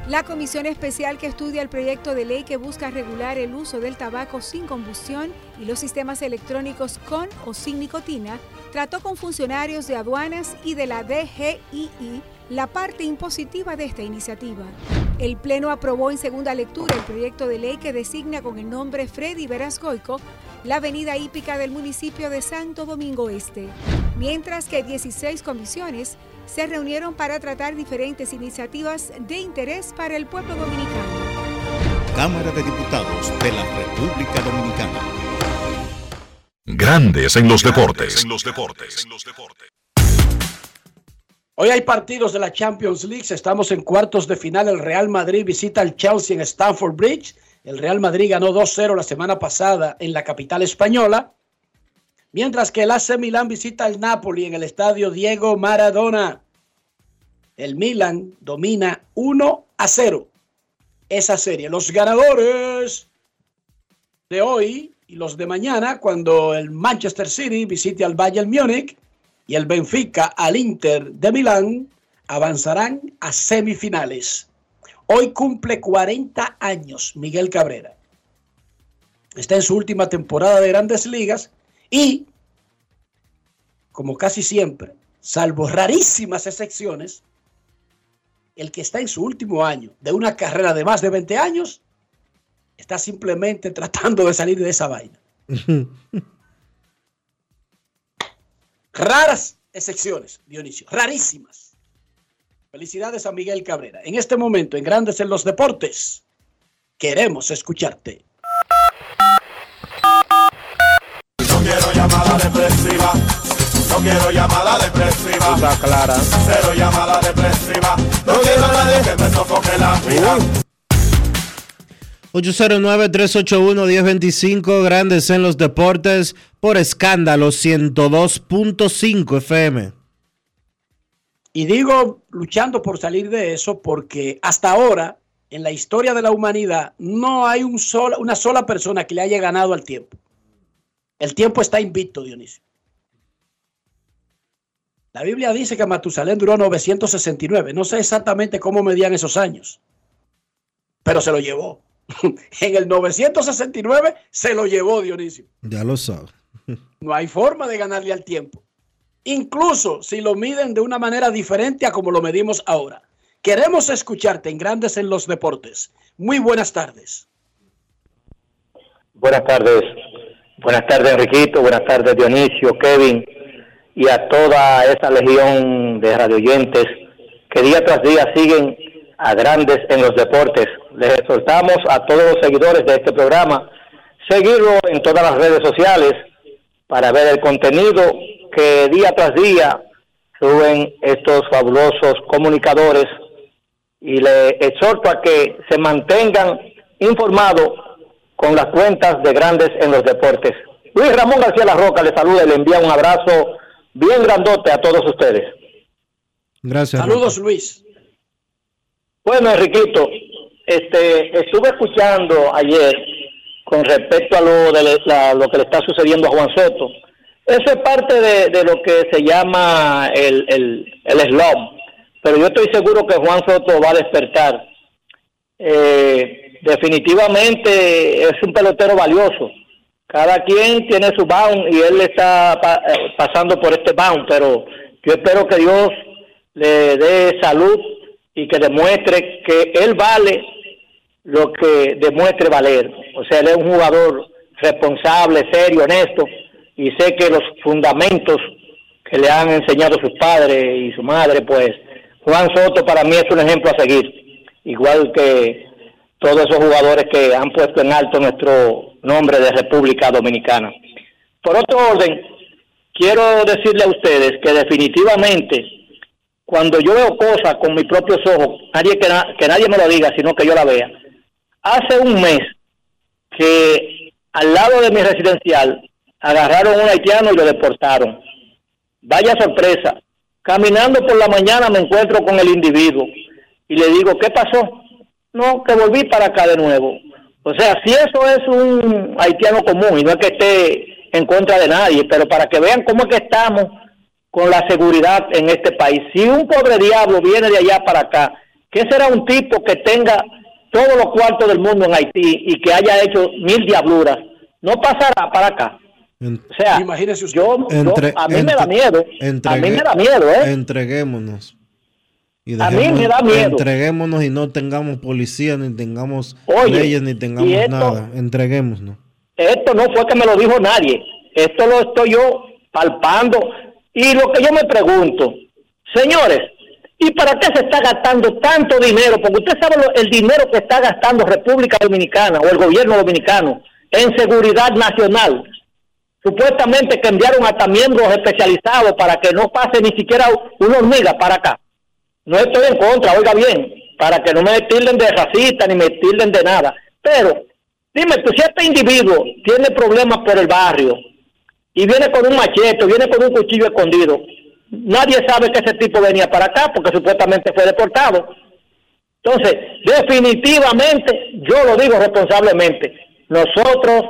La comisión especial que estudia el proyecto de ley que busca regular el uso del tabaco sin combustión y los sistemas electrónicos con o sin nicotina trató con funcionarios de aduanas y de la DGII la parte impositiva de esta iniciativa. El Pleno aprobó en segunda lectura el proyecto de ley que designa con el nombre Freddy Verasgoico la avenida hípica del municipio de Santo Domingo Este, mientras que 16 comisiones se reunieron para tratar diferentes iniciativas de interés para el pueblo dominicano. Cámara de Diputados de la República Dominicana. Grandes en los deportes. Hoy hay partidos de la Champions League. Estamos en cuartos de final. El Real Madrid visita al Chelsea en Stamford Bridge. El Real Madrid ganó 2-0 la semana pasada en la capital española. Mientras que el AC Milan visita al Napoli en el estadio Diego Maradona. El Milan domina 1-0 esa serie. Los ganadores de hoy y los de mañana, cuando el Manchester City visite al Bayern Múnich y el Benfica al Inter de Milán, avanzarán a semifinales. Hoy cumple 40 años Miguel Cabrera. Está en su última temporada de Grandes Ligas. Y, como casi siempre, salvo rarísimas excepciones, el que está en su último año de una carrera de más de 20 años está simplemente tratando de salir de esa vaina. Raras excepciones, Dionisio, rarísimas. Felicidades a Miguel Cabrera. En este momento, en Grandes en los Deportes, queremos escucharte. Quiero llamada depresiva. No quiero llamada depresiva. Está clara. Cero llamada depresiva. No quiero a nadie que me sofoque la vida. 809-381-1025, Grandes en los Deportes, por Escándalo 102.5 FM. Y digo luchando por salir de eso porque hasta ahora, en la historia de la humanidad, no hay una sola persona que le haya ganado al tiempo. El tiempo está invicto, Dionisio. La Biblia dice que Matusalén duró 969. No sé exactamente cómo medían esos años, pero se lo llevó. En el 969 se lo llevó, Dionisio. Ya lo sabe. No hay forma de ganarle al tiempo. Incluso si lo miden de una manera diferente a como lo medimos ahora. Queremos escucharte en Grandes en los Deportes. Muy buenas tardes. Buenas tardes. Buenas tardes, Enriquito. Buenas tardes, Dionisio, Kevin y a toda esa legión de radioyentes que día tras día siguen a Grandes en los Deportes. Les exhortamos a todos los seguidores de este programa seguirlo en todas las redes sociales para ver el contenido que día tras día suben estos fabulosos comunicadores, y les exhorto a que se mantengan informados con las cuentas de Grandes en los Deportes. Luis Ramón García La Roca les saluda y le envía un abrazo bien grandote a todos ustedes. Gracias. Saludos, Luis. Bueno, Enriquito, estuve escuchando ayer con respecto a lo que le está sucediendo a Juan Soto. Eso es parte de lo que se llama el slump, pero yo estoy seguro que Juan Soto va a despertar. Definitivamente es un pelotero valioso. Cada quien tiene su bound y él está pasando por este bound, pero yo espero que Dios le dé salud y que demuestre que él vale lo que demuestre valer. O sea, él es un jugador responsable, serio, honesto. Y sé que los fundamentos que le han enseñado sus padres y su madre, pues Juan Soto para mí es un ejemplo a seguir, igual que todos esos jugadores que han puesto en alto nuestro nombre de República Dominicana. Por otro orden, quiero decirle a ustedes que definitivamente, cuando yo veo cosas con mis propios ojos, nadie me lo diga, sino que yo la vea. Hace un mes que al lado de mi residencial agarraron a un haitiano y lo deportaron. Vaya sorpresa. Caminando por la mañana me encuentro con el individuo y le digo, ¿qué pasó? No, que volví para acá de nuevo. O sea, si eso es un haitiano común, y no es que esté en contra de nadie, pero para que vean cómo es que estamos con la seguridad en este país. Si un pobre diablo viene de allá para acá, ¿qué será un tipo que tenga todos los cuartos del mundo en Haití y que haya hecho 1000 diabluras? No pasará para acá. O sea, imagínese usted. A mí me da miedo. Entreguémonos. A mí me da miedo. Entreguémonos y no tengamos policía, ni tengamos leyes, ni tengamos nada. Entreguémonos. Esto no fue que me lo dijo nadie. Esto lo estoy yo palpando. Y lo que yo me pregunto, señores, ¿y para qué se está gastando tanto dinero? Porque usted sabe el dinero que está gastando República Dominicana o el gobierno dominicano en seguridad nacional. Supuestamente que enviaron hasta miembros especializados para que no pase ni siquiera una hormiga para acá. No estoy en contra, oiga bien, para que no me tilden de racista ni me tilden de nada. Pero, dime tú, si este individuo tiene problemas por el barrio y viene con un machete, viene con un cuchillo escondido, nadie sabe que ese tipo venía para acá porque supuestamente fue deportado. Entonces, definitivamente, yo lo digo responsablemente, nosotros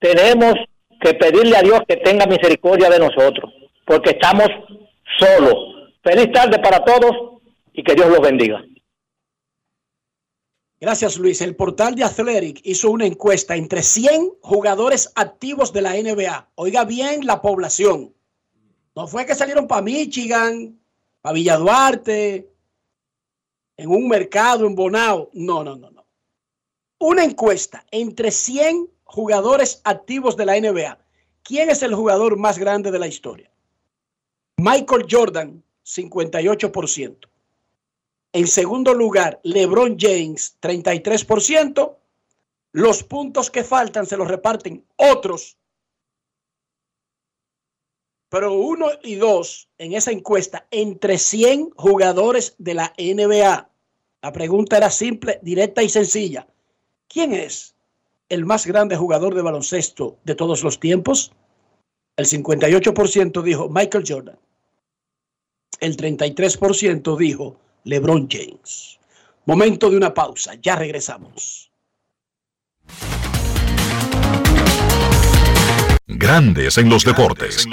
tenemos que pedirle a Dios que tenga misericordia de nosotros, porque estamos solos. Feliz tarde para todos y que Dios los bendiga. Gracias, Luis. El portal de Athletic hizo una encuesta entre 100 jugadores activos de la NBA. Oiga bien, la población. No fue que salieron para Michigan, para Villa Duarte, en un mercado en Bonao. No. Una encuesta entre 100 jugadores activos de la NBA. ¿Quién es el jugador más grande de la historia? Michael Jordan, 58%. En segundo lugar, LeBron James, 33%. Los puntos que faltan se los reparten otros. pero 1 y 2 en esa encuesta entre 100 jugadores de la NBA. La pregunta era simple, directa y sencilla. ¿Quién es el más grande jugador de baloncesto de todos los tiempos? El 58% dijo Michael Jordan. El 33% dijo LeBron James. Momento de una pausa, ya regresamos. Grandes en los deportes.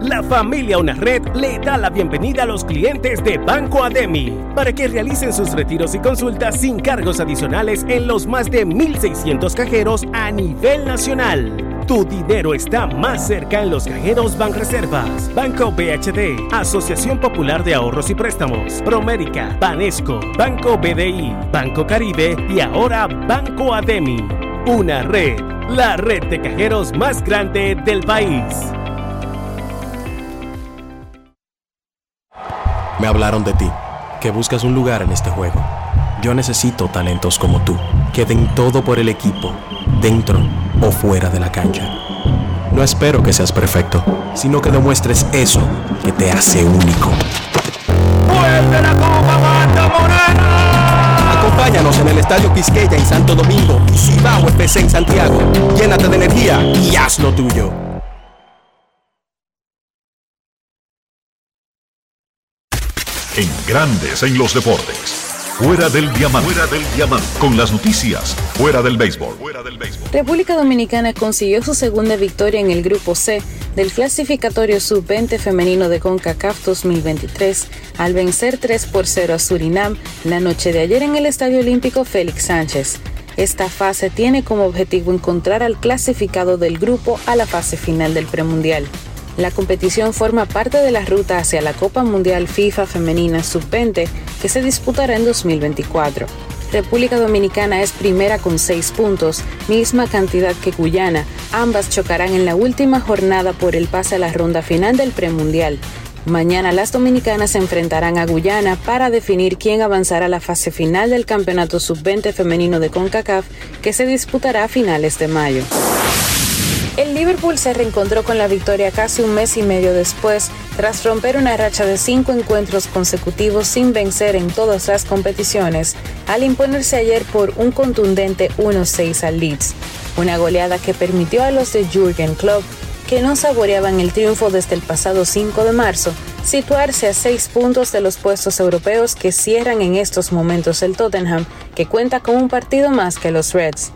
La familia UNARRED le da la bienvenida a los clientes de Banco Ademi para que realicen sus retiros y consultas sin cargos adicionales en los más de 1,600 cajeros a nivel nacional. Tu dinero está más cerca en los cajeros Banreservas, Banco BHD, Asociación Popular de Ahorros y Préstamos, Promérica, Banesco, Banco BDI, Banco Caribe y ahora Banco Ademi. UNARRED, la red de cajeros más grande del país. Me hablaron de ti, que buscas un lugar en este juego. Yo necesito talentos como tú, que den todo por el equipo, dentro o fuera de la cancha. No espero que seas perfecto, sino que demuestres eso que te hace único. ¡Fuerte la copa, Mata Morena! Acompáñanos en el Estadio Quisqueya en Santo Domingo y Cibao FC en Santiago. Llénate de energía y haz lo tuyo. En Grandes en los Deportes. Fuera del diamante. Fuera del diamante. Con las noticias. Fuera del béisbol. Fuera del béisbol. República Dominicana consiguió su segunda victoria en el Grupo C del clasificatorio sub-20 femenino de CONCACAF 2023 al vencer 3-0 a Surinam la noche de ayer en el Estadio Olímpico Félix Sánchez. Esta fase tiene como objetivo encontrar al clasificado del grupo a la fase final del premundial. La competición forma parte de la ruta hacia la Copa Mundial FIFA Femenina Sub-20 que se disputará en 2024. República Dominicana es primera con 6 puntos, misma cantidad que Guyana. Ambas chocarán en la última jornada por el pase a la ronda final del premundial. Mañana las dominicanas se enfrentarán a Guyana para definir quién avanzará a la fase final del Campeonato Sub-20 Femenino de CONCACAF que se disputará a finales de mayo. El Liverpool se reencontró con la victoria casi un mes y medio después, tras romper una racha de 5 encuentros consecutivos sin vencer en todas las competiciones, al imponerse ayer por un contundente 1-6 al Leeds. Una goleada que permitió a los de Jürgen Klopp, que no saboreaban el triunfo desde el pasado 5 de marzo, situarse a 6 puntos de los puestos europeos que cierran en estos momentos el Tottenham, que cuenta con un partido más que los Reds.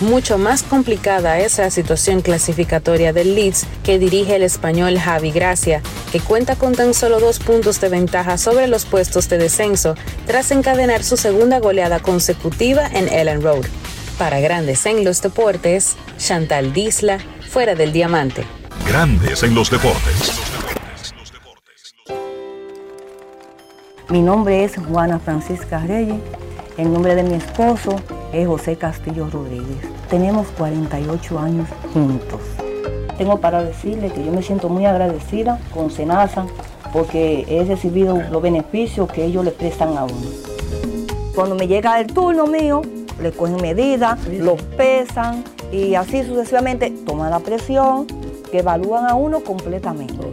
Mucho más complicada es la situación clasificatoria del Leeds, que dirige el español Javi Gracia, que cuenta con tan solo 2 puntos de ventaja sobre los puestos de descenso, tras encadenar su segunda goleada consecutiva en Ellen Road. Para Grandes en los Deportes, Chantal Disla, fuera del diamante. Grandes en los Deportes. Mi nombre es Juana Francisca Reyes. El nombre de mi esposo es José Castillo Rodríguez. Tenemos 48 años juntos. Tengo para decirle que yo me siento muy agradecida con Senasa porque he recibido los beneficios que ellos le prestan a uno. Cuando me llega el turno mío, le cogen medidas, lo pesan y así sucesivamente toman la presión, que evalúan a uno completamente.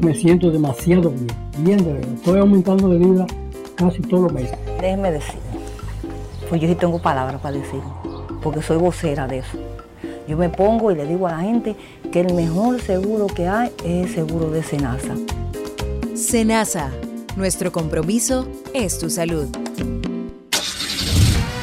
Me siento demasiado bien de verdad. Estoy aumentando de vida casi todos los meses. Déjeme decir, pues yo sí tengo palabras para decir, porque soy vocera de eso. Yo me pongo y le digo a la gente que el mejor seguro que hay es el seguro de Senasa. Senasa, nuestro compromiso es tu salud.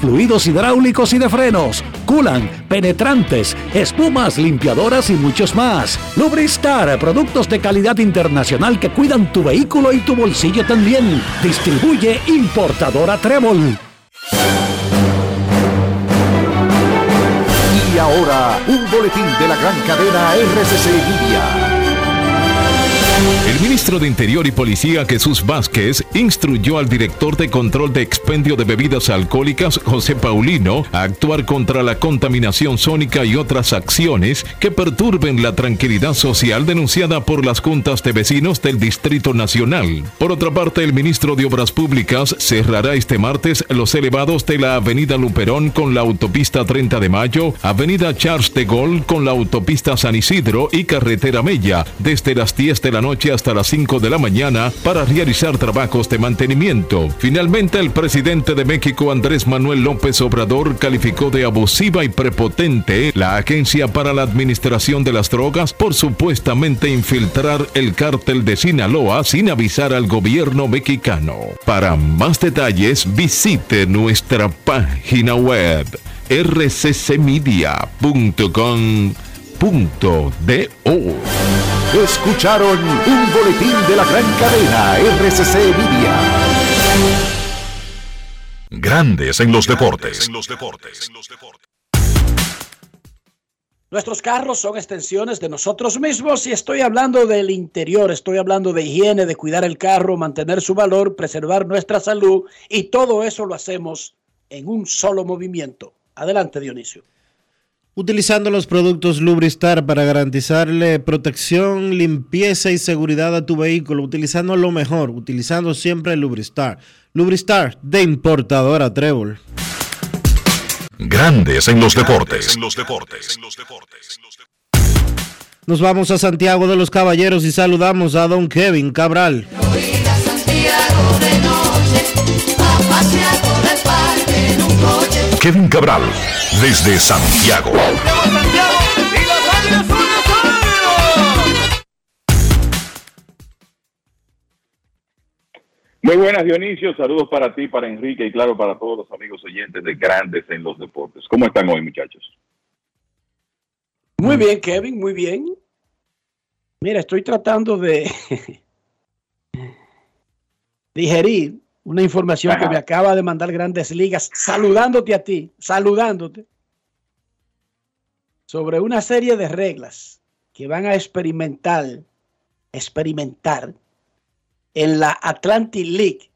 fluidos hidráulicos y de frenos, culan, penetrantes, espumas, limpiadoras y muchos más. Lubristar, productos de calidad internacional que cuidan tu vehículo y tu bolsillo también. Distribuye importadora Trébol. Y ahora, un boletín de la gran cadena RCC Media. El ministro de Interior y Policía, Jesús Vázquez, instruyó al director de Control de Expendio de Bebidas Alcohólicas, José Paulino, a actuar contra la contaminación sónica y otras acciones que perturben la tranquilidad social denunciada por las juntas de vecinos del Distrito Nacional. Por otra parte, el ministro de Obras Públicas cerrará este martes los elevados de la Avenida Luperón con la Autopista 30 de Mayo, Avenida Charles de Gaulle con la Autopista San Isidro y Carretera Mella, desde las 10 de la noche hasta las 5 de la mañana para realizar trabajos de mantenimiento. Finalmente, el presidente de México, Andrés Manuel López Obrador, calificó de abusiva y prepotente la Agencia para la Administración de las Drogas por supuestamente infiltrar el cártel de Sinaloa sin avisar al gobierno mexicano. Para más detalles, visite nuestra página web rccmedia.com.do. Escucharon un boletín de la gran cadena RCC Media. Grandes en los deportes. Nuestros carros son extensiones de nosotros mismos y estoy hablando del interior, estoy hablando de higiene, de cuidar el carro, mantener su valor, preservar nuestra salud y todo eso lo hacemos en un solo movimiento. Adelante, Dionisio. Utilizando los productos Lubristar para garantizarle protección, limpieza y seguridad a tu vehículo, utilizando lo mejor, utilizando siempre Lubristar. Lubristar de importadora Trébol. Grandes en los deportes. Nos vamos a Santiago de los Caballeros y saludamos a don Kevin Cabral. Kevin Cabral, desde Santiago. Muy buenas, Dionisio. Saludos para ti, para Enrique y claro, para todos los amigos oyentes de Grandes en los Deportes. ¿Cómo están hoy, muchachos? Muy bien, Kevin, muy bien. Mira, estoy tratando de digerir una información que me acaba de mandar Grandes Ligas, saludándote a ti, sobre una serie de reglas que van a experimentar en la Atlantic League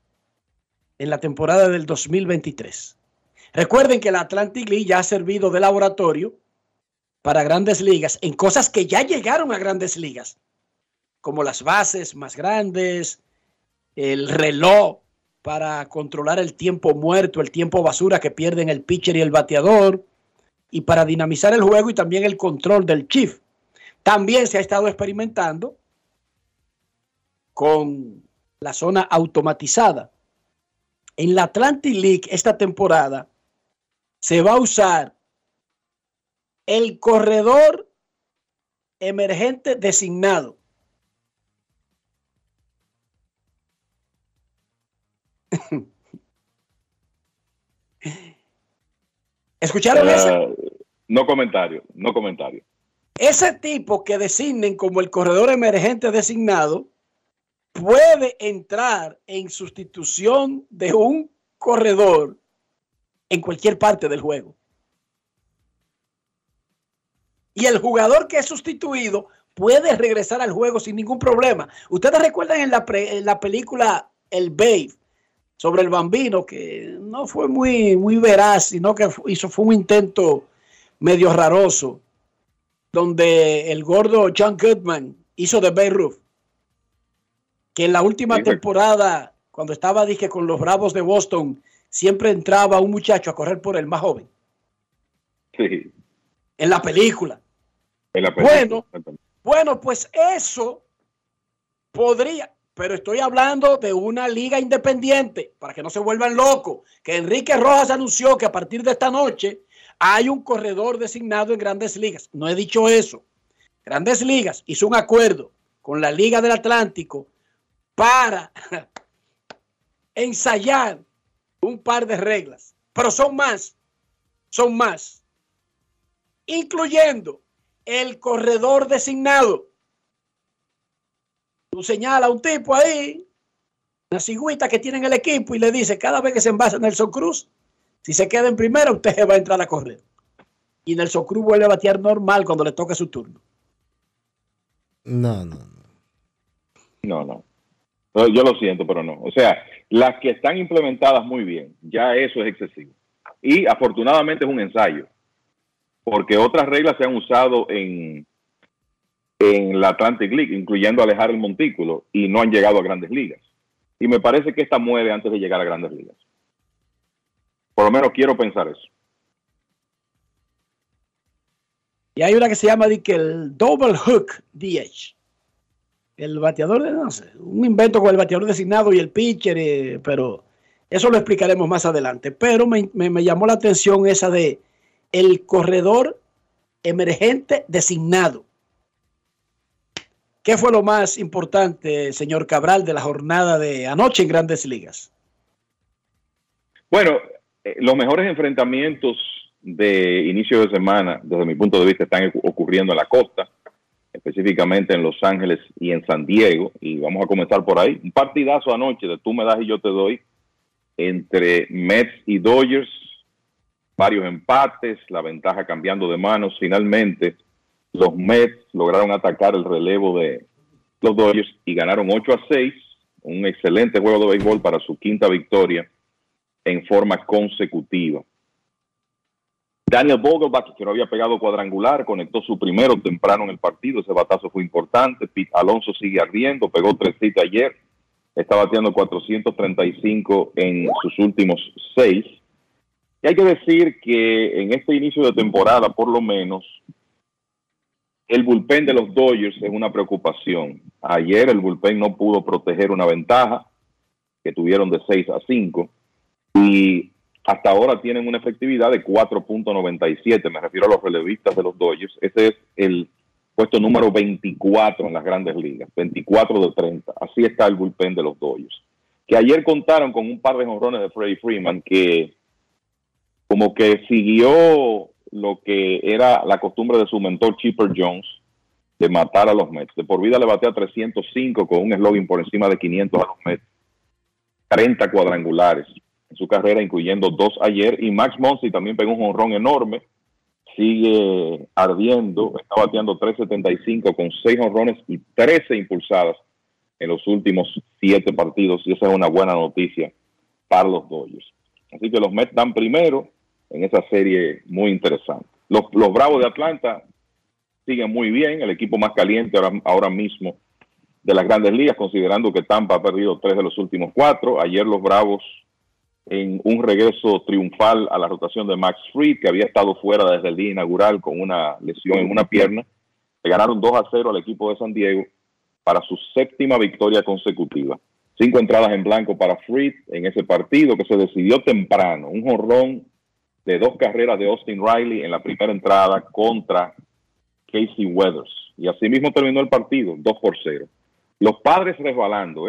en la temporada del 2023. Recuerden que la Atlantic League ya ha servido de laboratorio para Grandes Ligas en cosas que ya llegaron a Grandes Ligas, como las bases más grandes, el reloj para controlar el tiempo muerto, el tiempo basura que pierden el pitcher y el bateador, y para dinamizar el juego y también el control del chief. También se ha estado experimentando con la zona automatizada. En la Atlantic League esta temporada se va a usar el corredor emergente designado. ¿Escucharon eso? No comentario. Ese tipo que designen como el corredor emergente designado puede entrar en sustitución de un corredor en cualquier parte del juego. Y el jugador que es sustituido puede regresar al juego sin ningún problema. Ustedes recuerdan en la película El Babe, sobre el bambino, que no fue muy veraz, sino que fue un intento medio raroso, donde el gordo John Goodman hizo de Babe Ruth, que en la última temporada, cuando estaba con los Bravos de Boston, siempre entraba un muchacho a correr por el más joven. Sí. En la película. Bueno, pues eso podría... Pero estoy hablando de una liga independiente, para que no se vuelvan locos, que Enrique Rojas anunció que a partir de esta noche hay un corredor designado en Grandes Ligas. No he dicho eso. Grandes Ligas hizo un acuerdo con la Liga del Atlántico para ensayar un par de reglas, pero son más, incluyendo el corredor designado. Tú señalas a un tipo ahí, una cigüita que tiene en el equipo, y le dice: cada vez que se envase Nelson Cruz, si se queda en primera, usted va a entrar a correr. y Nelson Cruz vuelve a batear normal cuando le toca su turno. No. Yo lo siento, pero no. O sea, las que están implementadas muy bien, ya eso es excesivo. Y afortunadamente es un ensayo, porque otras reglas se han usado en la Atlantic League, incluyendo alejar el montículo, y no han llegado a grandes ligas. Y me parece que esta muere antes de llegar a grandes ligas. Por lo menos quiero pensar eso. Y hay una que se llama el Double Hook DH. El bateador de no sé, un invento con el bateador designado y el pitcher, pero eso lo explicaremos más adelante. Pero me llamó la atención esa de el corredor emergente designado. ¿Qué fue lo más importante, señor Cabral, de la jornada de anoche en Grandes Ligas? Bueno, los mejores enfrentamientos de inicio de semana, desde mi punto de vista, están ocurriendo en la costa, específicamente en Los Ángeles y en San Diego, y vamos a comenzar por ahí. Un partidazo anoche de tú me das y yo te doy entre Mets y Dodgers, varios empates, la ventaja cambiando de manos. Finalmente, los Mets lograron atacar el relevo de los Dodgers y ganaron 8-6, un excelente juego de béisbol para su quinta victoria en forma consecutiva. Daniel Vogelbach, que no había pegado cuadrangular, conectó su primero temprano en el partido. Ese batazo fue importante. Pete Alonso sigue ardiendo, pegó 3 hits ayer. Está bateando 435 en sus últimos 6. Y hay que decir que en este inicio de temporada, por lo menos, el bullpen de los Dodgers es una preocupación. Ayer el bullpen no pudo proteger una ventaja que tuvieron de 6-5. Y hasta ahora tienen una efectividad de 4.97, me refiero a los relevistas de los Dodgers. Ese es el puesto número 24 en las grandes ligas, 24 de 30. Así está el bullpen de los Dodgers. Que ayer contaron con un par de jonrones de Freddie Freeman, que como que siguió lo que era la costumbre de su mentor Chipper Jones, de matar a los Mets. De por vida le batea 305 con un slogan por encima de 500 a los Mets. 30 cuadrangulares en su carrera, incluyendo 2 ayer, y Max Muncy también pegó un jonrón enorme, sigue ardiendo, está bateando 375 con 6 jonrones y 13 impulsadas en los últimos 7 partidos, y esa es una buena noticia para los Dodgers. Así que los Mets dan primero en esa serie muy interesante. Los Bravos de Atlanta siguen muy bien, el equipo más caliente ahora mismo de las grandes ligas, considerando que Tampa ha perdido 3 de los últimos 4. Ayer los Bravos, en un regreso triunfal a la rotación de Max Fried, que había estado fuera desde el día inaugural con una lesión en una pierna, le ganaron 2-0 al equipo de San Diego para su 7ª victoria consecutiva. 5 entradas en blanco para Fried en ese partido que se decidió temprano. Un jonrón de 2 carreras de Austin Riley en la primera entrada contra Casey Weathers. Y así mismo terminó el partido, 2-0. Los Padres resbalando,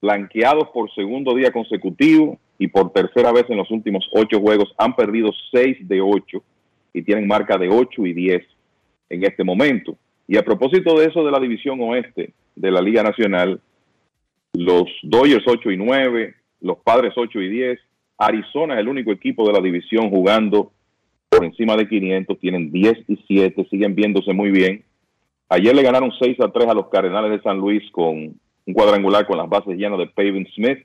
blanqueados por segundo día consecutivo, y por tercera vez en los últimos 8 juegos han perdido 6 de 8 y tienen marca de 8-10 en este momento. Y a propósito de eso, de la división oeste de la Liga Nacional, los Dodgers 8-9, los Padres 8-10, Arizona es el único equipo de la división jugando por encima de 500, tienen 10-7, siguen viéndose muy bien. Ayer le ganaron 6-3 a los Cardenales de San Luis con un cuadrangular con las bases llenas de Pavin Smith,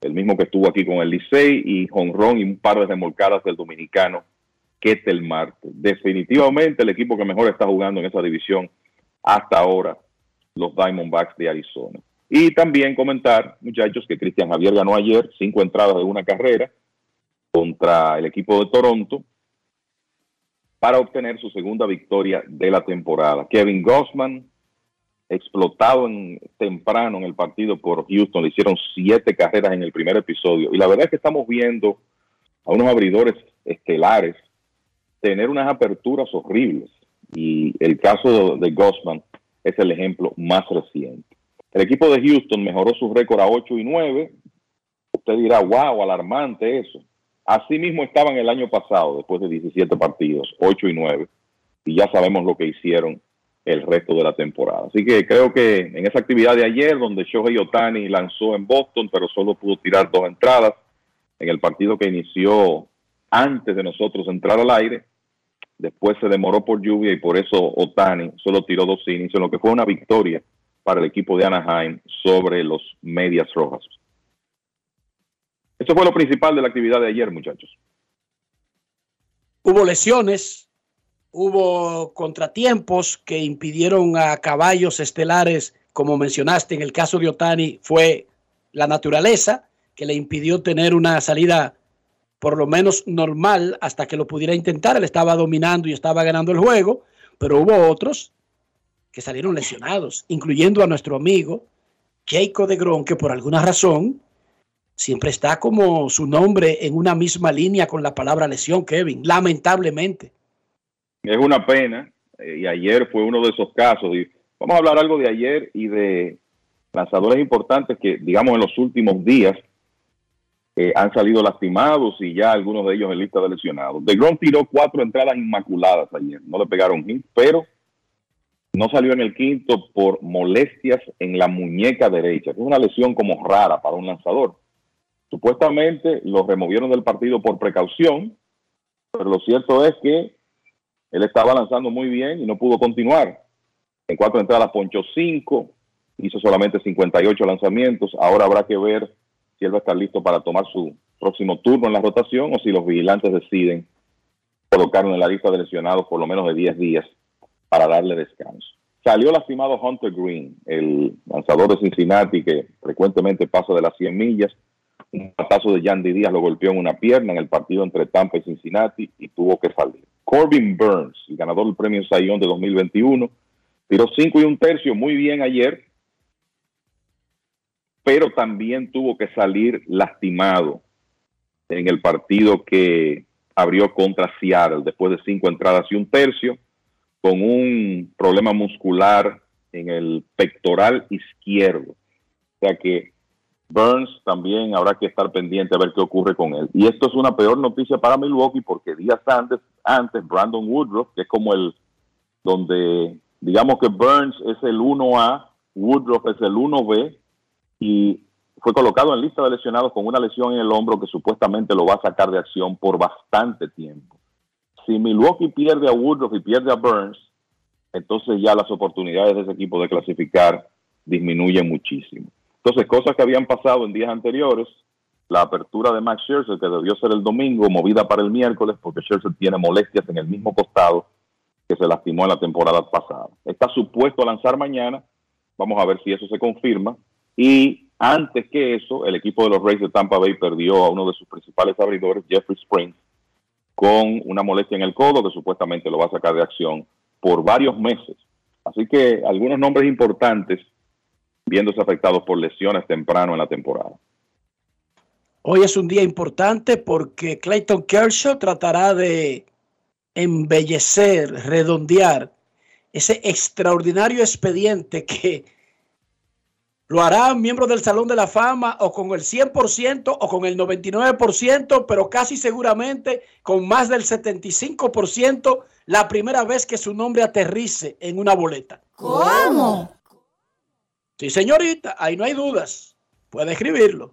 el mismo que estuvo aquí con el Licey, y jonrón y un par de remolcadas del dominicano Ketel Marte. Definitivamente el equipo que mejor está jugando en esa división hasta ahora, los Diamondbacks de Arizona. Y también comentar, muchachos, que Cristian Javier ganó ayer 5 entradas de 1 carrera contra el equipo de Toronto para obtener su 2ª victoria de la temporada. Kevin Gausman, explotado temprano en el partido por Houston, le hicieron 7 carreras en el primer episodio, y la verdad es que estamos viendo a unos abridores estelares tener unas aperturas horribles, y el caso de Gausman es el ejemplo más reciente. El equipo de Houston mejoró su récord a 8-9. Usted dirá, wow, alarmante eso. Así mismo estaban el año pasado, después de 17 partidos, 8-9, y ya sabemos lo que hicieron el resto de la temporada. Así que creo que en esa actividad de ayer, donde Shohei Ohtani lanzó en Boston, pero solo pudo tirar 2 entradas, en el partido que inició antes de nosotros entrar al aire, Después se demoró por lluvia y por eso Ohtani solo tiró 2 innings, en lo que fue una victoria para el equipo de Anaheim sobre los Medias Rojas. Eso fue lo principal de la actividad de ayer, muchachos. Hubo lesiones, hubo contratiempos que impidieron a caballos estelares, como mencionaste en el caso de Ohtani, fue la naturaleza que le impidió tener una salida por lo menos normal hasta que lo pudiera intentar. Él estaba dominando y estaba ganando el juego, pero hubo otros que salieron lesionados, incluyendo a nuestro amigo Jacob deGrom, que por alguna razón siempre está como su nombre en una misma línea con la palabra lesión, Kevin, lamentablemente. Es una pena, y ayer fue uno de esos casos. Y vamos a hablar algo de ayer y de lanzadores importantes que, digamos, en los últimos días han salido lastimados y ya algunos de ellos en lista de lesionados. DeGrom tiró 4 entradas inmaculadas ayer, no le pegaron hit, pero no salió en el quinto por molestias en la muñeca derecha. Es una lesión como rara para un lanzador. Supuestamente lo removieron del partido por precaución, pero lo cierto es que él estaba lanzando muy bien y no pudo continuar. En 4 entradas ponchó 5, hizo solamente 58 lanzamientos. Ahora habrá que ver si él va a estar listo para tomar su próximo turno en la rotación o si los vigilantes deciden colocarlo en la lista de lesionados por lo menos de 10 días para darle descanso. Salió lastimado Hunter Green, el lanzador de Cincinnati que frecuentemente pasa de las 100 millas. Un patazo de Yandy Díaz lo golpeó en una pierna en el partido entre Tampa y Cincinnati y tuvo que salir. Corbin Burns, el ganador del premio Cy Young de 2021, tiró 5 1/3 muy bien ayer, pero también tuvo que salir lastimado en el partido que abrió contra Seattle después de 5 entradas y 1/3 con un problema muscular en el pectoral izquierdo. O sea que Burns también habrá que estar pendiente a ver qué ocurre con él. Y esto es una peor noticia para Milwaukee porque días antes Brandon Woodruff, que es como el donde digamos que Burns es el 1A, Woodruff es el 1B, y fue colocado en lista de lesionados con una lesión en el hombro que supuestamente lo va a sacar de acción por bastante tiempo. Si Milwaukee pierde a Woodruff y pierde a Burns, entonces ya las oportunidades de ese equipo de clasificar disminuyen muchísimo. Entonces, cosas que habían pasado en días anteriores, la apertura de Max Scherzer, que debió ser el domingo, movida para el miércoles, porque Scherzer tiene molestias en el mismo costado que se lastimó en la temporada pasada. Está supuesto a lanzar mañana, vamos a ver si eso se confirma, y antes que eso, el equipo de los Rays de Tampa Bay perdió a uno de sus principales abridores, Jeffrey Springs, con una molestia en el codo que supuestamente lo va a sacar de acción por varios meses. Así que algunos nombres importantes viéndose afectados por lesiones temprano en la temporada. Hoy es un día importante porque Clayton Kershaw tratará de embellecer, redondear ese extraordinario expediente que lo hará miembro del Salón de la Fama o con el 100% o con el 99%, pero casi seguramente con más del 75% la primera vez que su nombre aterrice en una boleta. ¿Cómo? Sí, señorita, ahí no hay dudas. Puede escribirlo.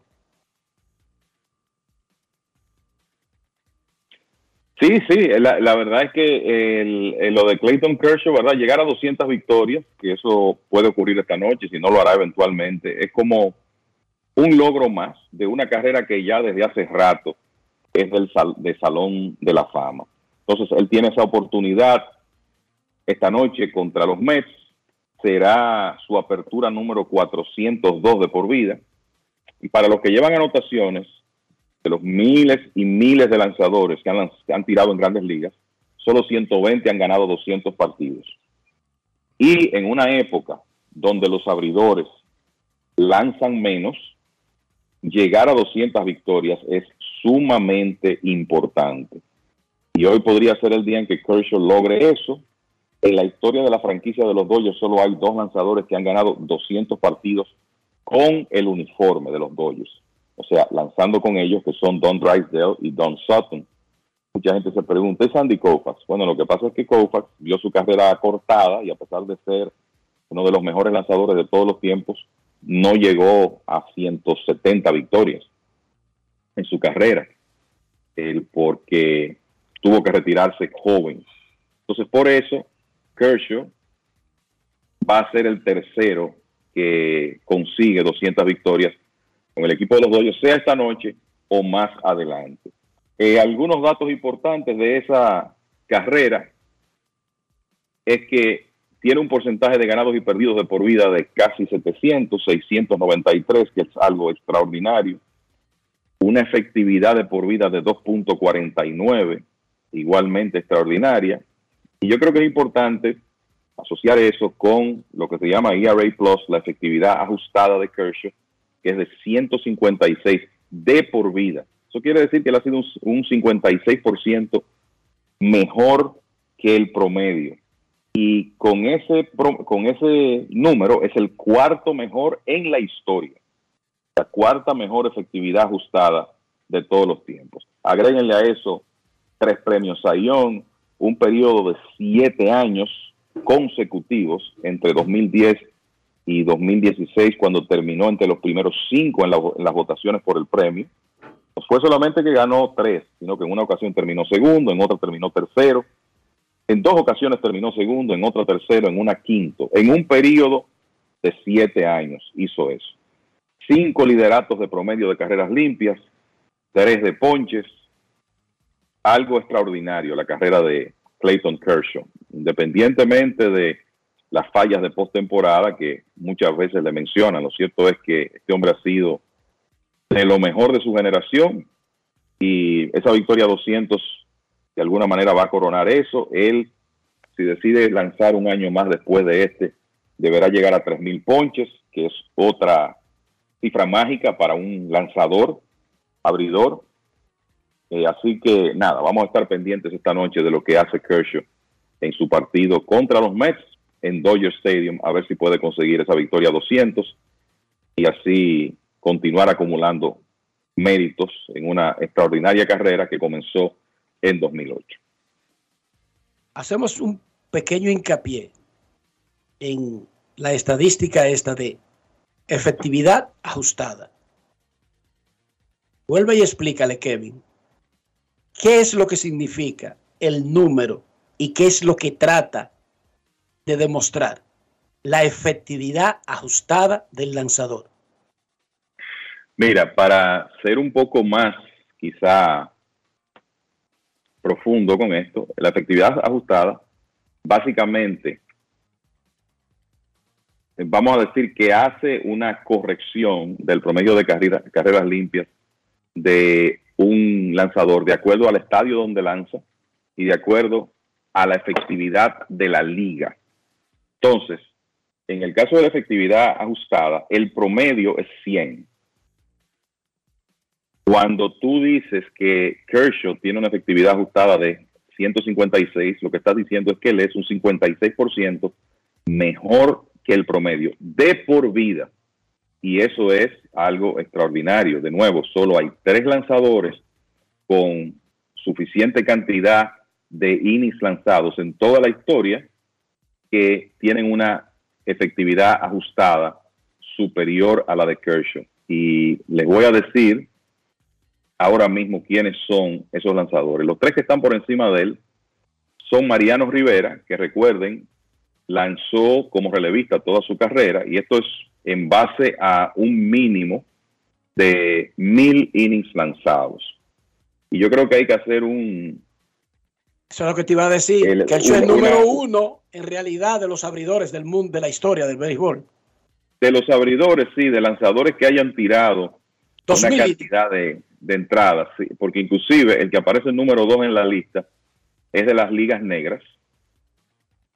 Sí, la verdad es que lo de Clayton Kershaw, ¿verdad? Llegar a 200 victorias, que eso puede ocurrir esta noche, si no lo hará eventualmente, es como un logro más de una carrera que ya desde hace rato es del Salón de la Fama. Entonces, él tiene esa oportunidad esta noche contra los Mets. Será su apertura número 402 de por vida. Y para los que llevan anotaciones, de los miles y miles de lanzadores que han tirado en grandes ligas, solo 120 han ganado 200 partidos. Y en una época donde los abridores lanzan menos, llegar a 200 victorias es sumamente importante. Y hoy podría ser el día en que Kershaw logre eso. En la historia de la franquicia de los Dodgers solo hay 2 lanzadores que han ganado 200 partidos con el uniforme de los Dodgers. O sea, lanzando con ellos, que son Don Drysdale y Don Sutton. Mucha gente se pregunta, ¿y Sandy Koufax? Bueno, lo que pasa es que Koufax vio su carrera acortada y a pesar de ser uno de los mejores lanzadores de todos los tiempos, no llegó a 170 victorias en su carrera. Porque tuvo que retirarse joven Entonces, por eso, Kershaw va a ser el tercero que consigue 200 victorias con el equipo de los Dodgers, sea esta noche o más adelante. Algunos datos importantes de esa carrera es que tiene un porcentaje de ganados y perdidos de por vida de casi 700, 693, que es algo extraordinario. Una efectividad de por vida de 2.49, igualmente extraordinaria. Y yo creo que es importante asociar eso con lo que se llama ERA Plus, la efectividad ajustada de Kershaw, que es de 156 de por vida. Eso quiere decir que él ha sido un 56% mejor que el promedio. Y con ese número es el cuarto mejor en la historia. La cuarta mejor efectividad ajustada de todos los tiempos. Agréguenle a eso 3 premios Cy Young, un periodo de 7 años consecutivos entre 2010 y 2016, cuando terminó entre los primeros 5 en las votaciones por el premio. No fue solamente que ganó 3, sino que en una ocasión terminó segundo, en otra terminó tercero, en 2 ocasiones terminó segundo, en otra tercero, en una quinto. En un periodo de 7 años hizo eso. 5 lideratos de promedio de carreras limpias, 3 de ponches. Algo extraordinario la carrera de Clayton Kershaw, independientemente de las fallas de postemporada que muchas veces le mencionan. Lo cierto es que este hombre ha sido de lo mejor de su generación y esa victoria 200 de alguna manera va a coronar eso. Él, si decide lanzar un año más después de este, deberá llegar a 3.000 ponches, que es otra cifra mágica para un lanzador, abridor. Así que nada, vamos a estar pendientes esta noche de lo que hace Kershaw en su partido contra los Mets en Dodger Stadium, a ver si puede conseguir esa victoria 200 y así continuar acumulando méritos en una extraordinaria carrera que comenzó en 2008. Hacemos un pequeño hincapié en la estadística esta de efectividad ajustada. Vuelve y explícale, Kevin, qué es lo que significa el número y qué es lo que trata de demostrar la efectividad ajustada del lanzador. Mira, para ser un poco más quizá profundo con esto, la efectividad ajustada básicamente vamos a decir que hace una corrección del promedio de carreras limpias de un lanzador de acuerdo al estadio donde lanza y de acuerdo a la efectividad de la liga. Entonces, en el caso de la efectividad ajustada, el promedio es 100. Cuando tú dices que Kershaw tiene una efectividad ajustada de 156, lo que estás diciendo es que él es un 56% mejor que el promedio de por vida. Y eso es algo extraordinario. De nuevo, solo hay 3 lanzadores con suficiente cantidad de innings lanzados en toda la historia que tienen una efectividad ajustada superior a la de Kershaw. Y les voy a decir ahora mismo quiénes son esos lanzadores. Los 3 que están por encima de él son Mariano Rivera, que recuerden, lanzó como relevista toda su carrera, y esto es en base a un mínimo de 1.000 innings lanzados. Y yo creo que hay que hacer un... Eso es lo que te iba a decir, que es el número 1 en realidad de los abridores del mundo, de la historia del béisbol. De los abridores, sí, de lanzadores que hayan tirado 2,000. Una cantidad de entradas, sí, porque inclusive el que aparece el número 2 en la lista es de las ligas negras,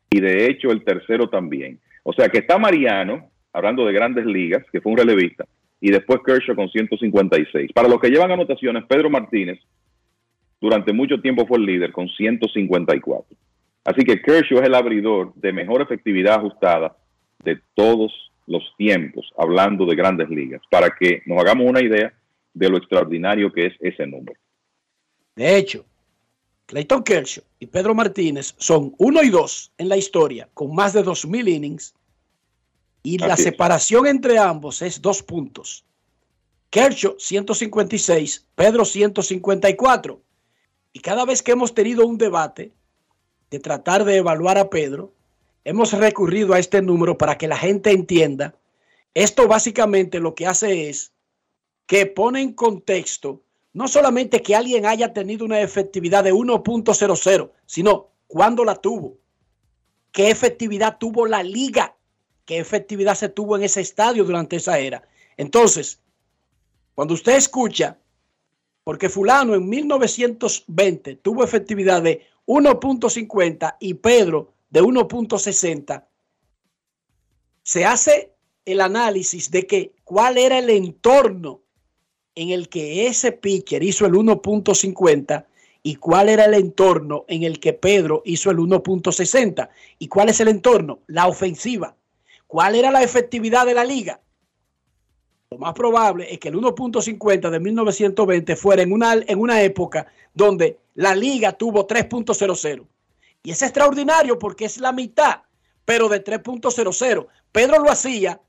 y de hecho el tercero también. O sea que está Mariano, hablando de grandes ligas, que fue un relevista, y después Kershaw con 156. Para los que llevan anotaciones, Pedro Martínez durante mucho tiempo fue el líder con 154. Así que Kershaw es el abridor de mejor efectividad ajustada de todos los tiempos, hablando de grandes ligas, para que nos hagamos una idea de lo extraordinario que es ese número. De hecho, Clayton Kershaw y Pedro Martínez son 1 y 2 en la historia con más de 2.000 innings, y así la separación es. Entre ambos es 2 puntos. Kershaw 156, Pedro 154. Y cada vez que hemos tenido un debate de tratar de evaluar a Pedro, hemos recurrido a este número para que la gente entienda. Esto básicamente lo que hace es que pone en contexto no solamente que alguien haya tenido una efectividad de 1.00, sino cuándo la tuvo, qué efectividad tuvo la liga, qué efectividad se tuvo en ese estadio durante esa era. Entonces, cuando usted escucha, porque fulano en 1920 tuvo efectividad de 1.50 y Pedro de 1.60, se hace el análisis de que cuál era el entorno en el que ese pitcher hizo el 1.50 y cuál era el entorno en el que Pedro hizo el 1.60. ¿Y cuál es el entorno? La ofensiva. ¿Cuál era la efectividad de la liga? Lo más probable es que el 1.50 de 1920 fuera en una época donde la liga tuvo 3.00. Y es extraordinario porque es la mitad, pero de 3.00. Pedro lo hacía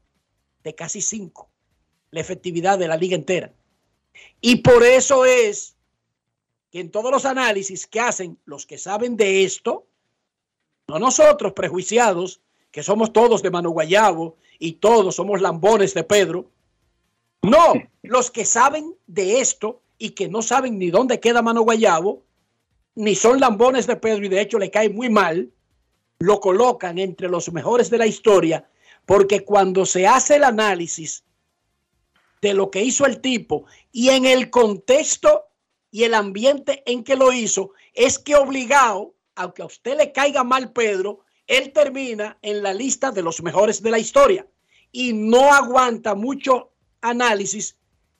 de casi 5, la efectividad de la liga entera. Y por eso es que en todos los análisis que hacen los que saben de esto, no nosotros prejuiciados, que somos todos de Mano Guayabo y todos somos lambones de Pedro, no, los que saben de esto y que no saben ni dónde queda Mano Guayabo, ni son lambones de Pedro y de hecho le cae muy mal, lo colocan entre los mejores de la historia, porque cuando se hace el análisis de lo que hizo el tipo y en el contexto y el ambiente en que lo hizo, es que obligado, aunque a usted le caiga mal Pedro, él termina en la lista de los mejores de la historia y no aguanta mucho análisis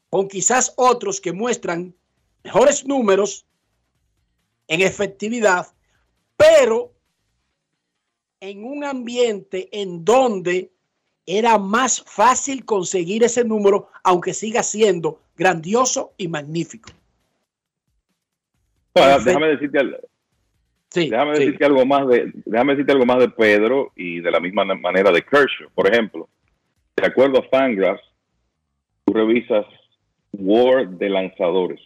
con quizás otros que muestran mejores números en efectividad, pero en un ambiente en donde era más fácil conseguir ese número, aunque siga siendo grandioso y magnífico. Ahora, déjame decirte algo más de, Pedro y de la misma manera de Kershaw, por ejemplo. De acuerdo a Fangraphs, tú revisas WAR de lanzadores.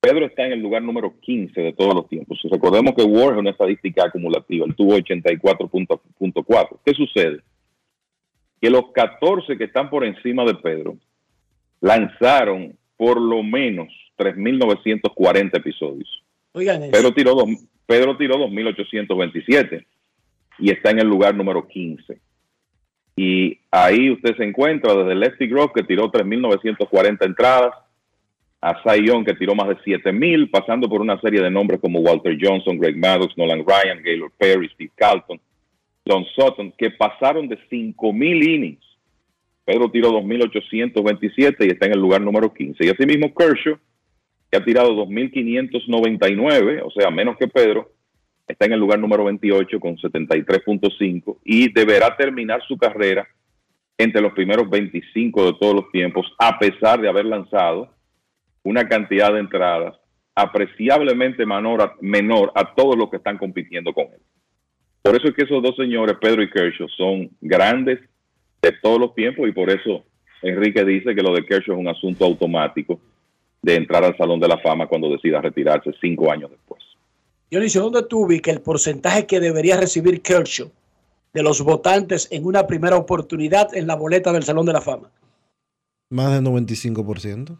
Pedro está en el lugar número 15 de todos los tiempos. Recordemos que WAR es una estadística acumulativa. Él tuvo 84.4. ¿Qué sucede? Que los 14 que están por encima de Pedro lanzaron por lo menos 3.940 episodios. Oigan eso. Pedro tiró 2.827 y está en el lugar número 15. Y ahí usted se encuentra desde Lefty Grove, que tiró 3.940 entradas, a Cy Young, que tiró más de 7.000, pasando por una serie de nombres como Walter Johnson, Greg Maddox, Nolan Ryan, Gaylord Perry, Steve Carlton, John Sutton, que pasaron de 5.000 innings. Pedro tiró 2.827 y está en el lugar número 15. Y asimismo Kershaw, que ha tirado 2.599, o sea, menos que Pedro, está en el lugar número 28 con 73.5 y deberá terminar su carrera entre los primeros 25 de todos los tiempos, a pesar de haber lanzado una cantidad de entradas apreciablemente menor a todos los que están compitiendo con él. Por eso es que esos dos señores, Pedro y Kershaw, son grandes de todos los tiempos y por eso Enrique dice que lo de Kershaw es un asunto automático de entrar al Salón de la Fama cuando decida retirarse 5 años después. Dionisio, ¿dónde tú vi que el porcentaje que debería recibir Kershaw de los votantes en una primera oportunidad en la boleta del Salón de la Fama? Más del 95%.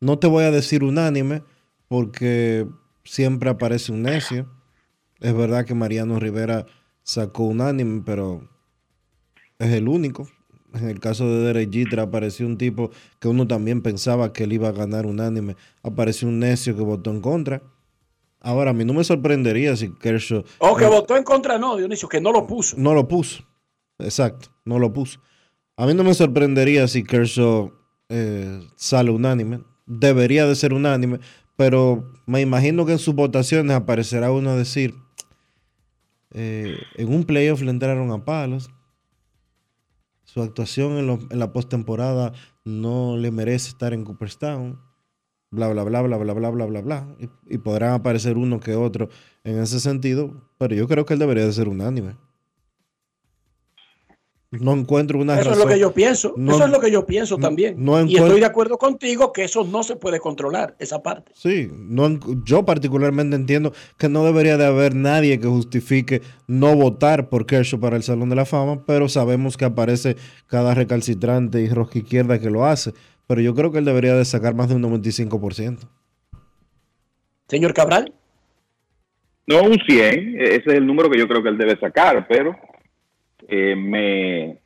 No te voy a decir unánime porque siempre aparece un necio. Es verdad que Mariano Rivera sacó unánime, pero es el único. En el caso de Derek Jeter apareció un tipo que uno también pensaba que él iba a ganar unánime. Apareció un necio que votó en contra. Ahora, a mí no me sorprendería si Kershaw... que votó en contra, no, Dionisio, que no lo puso. No lo puso. Exacto, no lo puso. A mí no me sorprendería si Kershaw sale unánime. Debería de ser unánime, pero me imagino que en sus votaciones aparecerá uno a decir... en un playoff le entraron a palos. Su actuación en la postemporada no le merece estar en Cooperstown. Bla, bla, bla, bla, bla, bla, bla, bla, bla. Y podrán aparecer uno que otro en ese sentido, pero yo creo que él debería de ser unánime. No encuentro una razón. Eso es lo que yo pienso. No, eso es lo que yo pienso también. No encuentro... Y estoy de acuerdo contigo que eso no se puede controlar, esa parte. Sí, no, yo particularmente entiendo que no debería de haber nadie que justifique no votar por Kershaw para el Salón de la Fama, pero sabemos que aparece cada recalcitrante y rosca izquierda que lo hace. Pero yo creo que él debería de sacar más de un 95%. Señor Cabral. No, un 100. Ese es el número que yo creo que él debe sacar, pero... me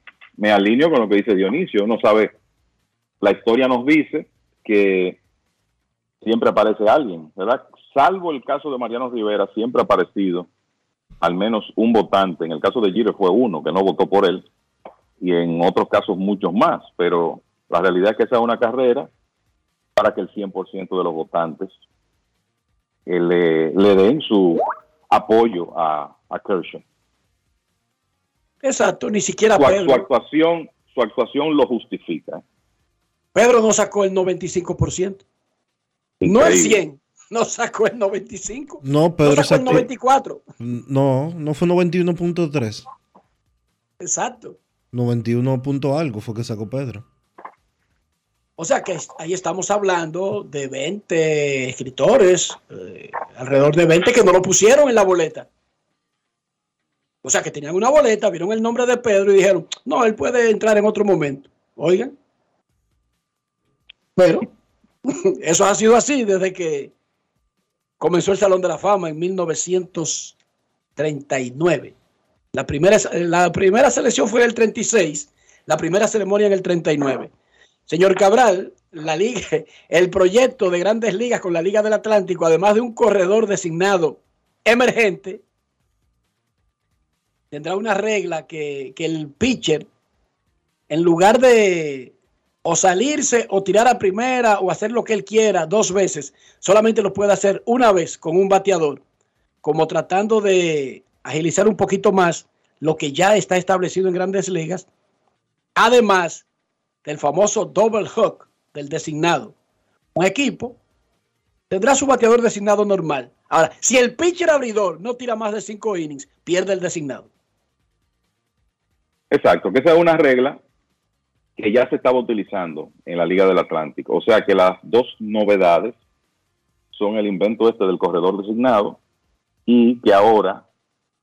alineo con lo que dice Dionisio. Uno sabe, la historia nos dice que siempre aparece alguien, ¿verdad? Salvo el caso de Mariano Rivera, siempre ha aparecido al menos un votante. En el caso de Giro fue uno que no votó por él, y en otros casos muchos más, pero la realidad es que esa es una carrera para que el 100% de los votantes le den su apoyo a Kershaw. Exacto, ni siquiera Pedro. Su actuación lo justifica. Pedro no sacó el 95%. Increíble. No el 100, no sacó el 95%. No, Pedro no sacó el 94%. No fue 91.3. Exacto. 91 punto algo fue que sacó Pedro. O sea que ahí estamos hablando de 20 escritores, alrededor de 20 que no lo pusieron en la boleta. O sea, que tenían una boleta, vieron el nombre de Pedro y dijeron, no, él puede entrar en otro momento. Oigan. Pero eso ha sido así desde que comenzó el Salón de la Fama en 1939. La primera selección fue en el 36, la primera ceremonia en el 39. Señor Cabral, el proyecto de Grandes Ligas con la Liga del Atlántico, además de un corredor designado emergente, tendrá una regla que el pitcher, en lugar de o salirse o tirar a primera o hacer lo que él quiera dos veces, solamente lo puede hacer una vez con un bateador, como tratando de agilizar un poquito más lo que ya está establecido en Grandes Ligas, además del famoso double hook del designado. Un equipo tendrá su bateador designado normal. Ahora, si el pitcher abridor no tira más de 5 innings, pierde el designado. Exacto, que esa es una regla que ya se estaba utilizando en la Liga del Atlántico. O sea que las dos novedades son el invento del corredor designado y que ahora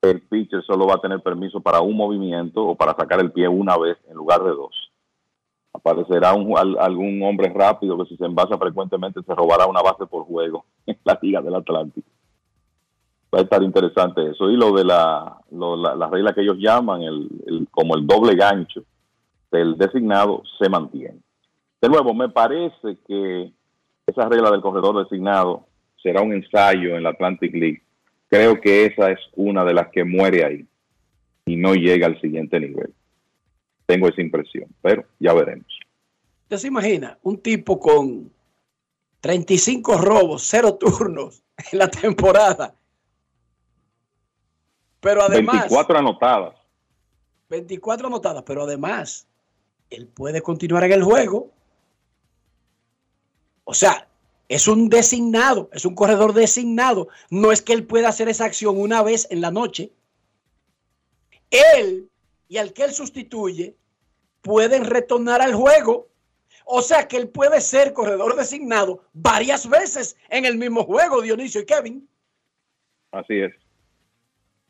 el pitcher solo va a tener permiso para un movimiento o para sacar el pie una vez en lugar de dos. Aparecerá algún hombre rápido que si se envasa frecuentemente se robará una base por juego en la Liga del Atlántico. Va a estar interesante eso. Y lo de la regla que ellos llaman como el doble gancho del designado se mantiene. De nuevo, me parece que esa regla del corredor designado será un ensayo en la Atlantic League. Creo que esa es una de las que muere ahí y no llega al siguiente nivel. Tengo esa impresión, pero ya veremos. ¿Usted se imagina un tipo con 35 robos, 0 turnos en la temporada? Pero además... 24 anotadas. 24 anotadas, pero además, él puede continuar en el juego. O sea, es un designado, es un corredor designado. No es que él pueda hacer esa acción una vez en la noche. Él... y al que él sustituye, pueden retornar al juego. O sea que él puede ser corredor designado varias veces en el mismo juego, Dionisio y Kevin. Así es.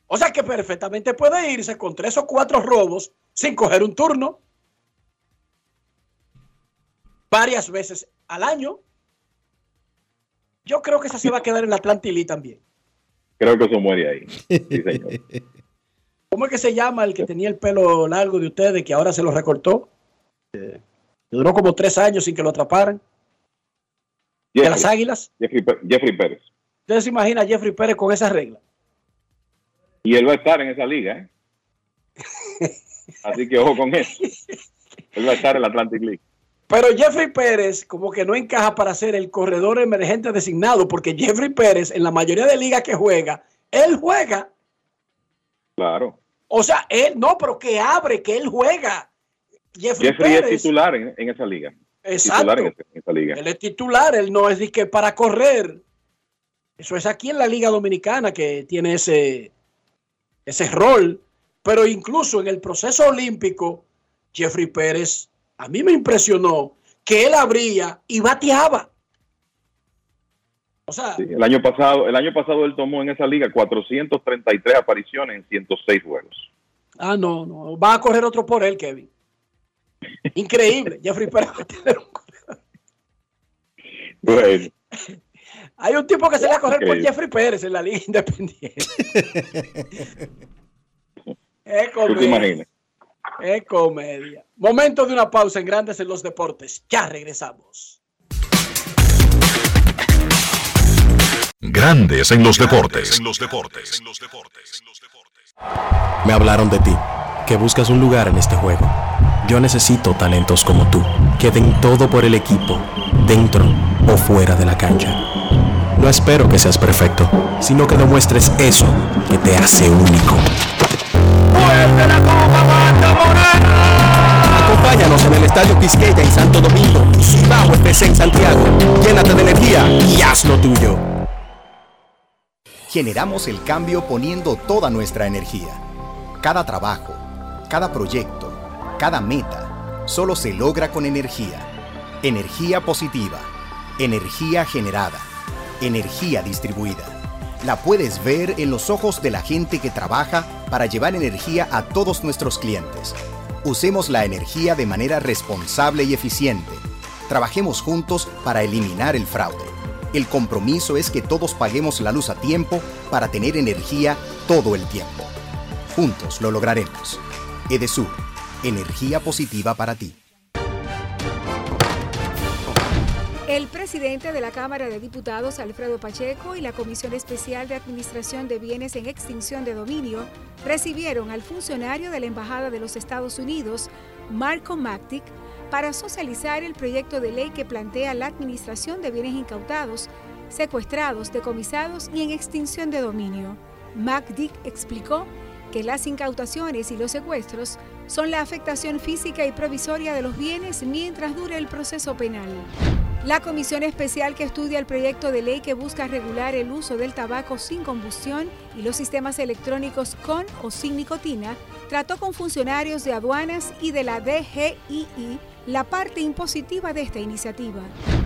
O sea que perfectamente puede irse con 3 o 4 robos sin coger un turno. Varias veces al año. Yo creo que esa se va a quedar en la Atlantic League también. Creo que eso muere ahí. Sí, señor. ¿Cómo es que se llama el que tenía el pelo largo de ustedes que ahora se lo recortó? Duró como 3 años sin que lo atraparan. Jeffrey, ¿de las Águilas? Jeffrey Pérez. ¿Ustedes se imaginan a Jeffrey Pérez con esa regla? Y él va a estar en esa liga, ¿eh? Así que ojo con eso. Él va a estar en la Atlantic League. Pero Jeffrey Pérez como que no encaja para ser el corredor emergente designado, porque Jeffrey Pérez en la mayoría de ligas que juega, él juega. Claro. O sea, él no, pero que abre, que él juega. Jeffrey Pérez es titular en esa liga. Exacto. Él es titular, él no es de que para correr. Eso es aquí en la Liga Dominicana que tiene ese rol. Pero incluso en el proceso olímpico, Jeffrey Pérez, a mí me impresionó que él abría y bateaba. O sea, sí, el año pasado él tomó en esa liga 433 apariciones en 106 juegos. Ah, no. Va a correr otro por él, Kevin. Increíble. Jeffrey Pérez va a tener un corredor. Bueno. Hay un tipo que se le va a correr por Jeffrey Pérez en la liga independiente. Es comedia. ¿Tú te imaginas? Es comedia. Momento de una pausa en Grandes en los Deportes. Ya regresamos. Grandes en los Deportes. Me hablaron de ti, que buscas un lugar en este juego. Yo necesito talentos como tú, que den todo por el equipo, dentro o fuera de la cancha. No espero que seas perfecto, sino que demuestres eso que te hace único. ¡Fuerte la copa, banda morena! Acompáñanos en el Estadio Quisqueya en Santo Domingo, Cibao FC en Santiago. Llénate de energía y haz lo tuyo. Generamos el cambio poniendo toda nuestra energía. Cada trabajo, cada proyecto, cada meta, solo se logra con energía. Energía positiva, energía generada, energía distribuida. La puedes ver en los ojos de la gente que trabaja para llevar energía a todos nuestros clientes. Usemos la energía de manera responsable y eficiente. Trabajemos juntos para eliminar el fraude. El compromiso es que todos paguemos la luz a tiempo para tener energía todo el tiempo. Juntos lo lograremos. Edesur, energía positiva para ti. El presidente de la Cámara de Diputados, Alfredo Pacheco, y la Comisión Especial de Administración de Bienes en Extinción de Dominio recibieron al funcionario de la Embajada de los Estados Unidos, Marco Mactic, para socializar el proyecto de ley que plantea la administración de bienes incautados, secuestrados, decomisados y en extinción de dominio. Macdick explicó que las incautaciones y los secuestros son la afectación física y provisoria de los bienes mientras dure el proceso penal. La comisión especial que estudia el proyecto de ley que busca regular el uso del tabaco sin combustión y los sistemas electrónicos con o sin nicotina trató con funcionarios de aduanas y de la DGII la parte impositiva de esta iniciativa.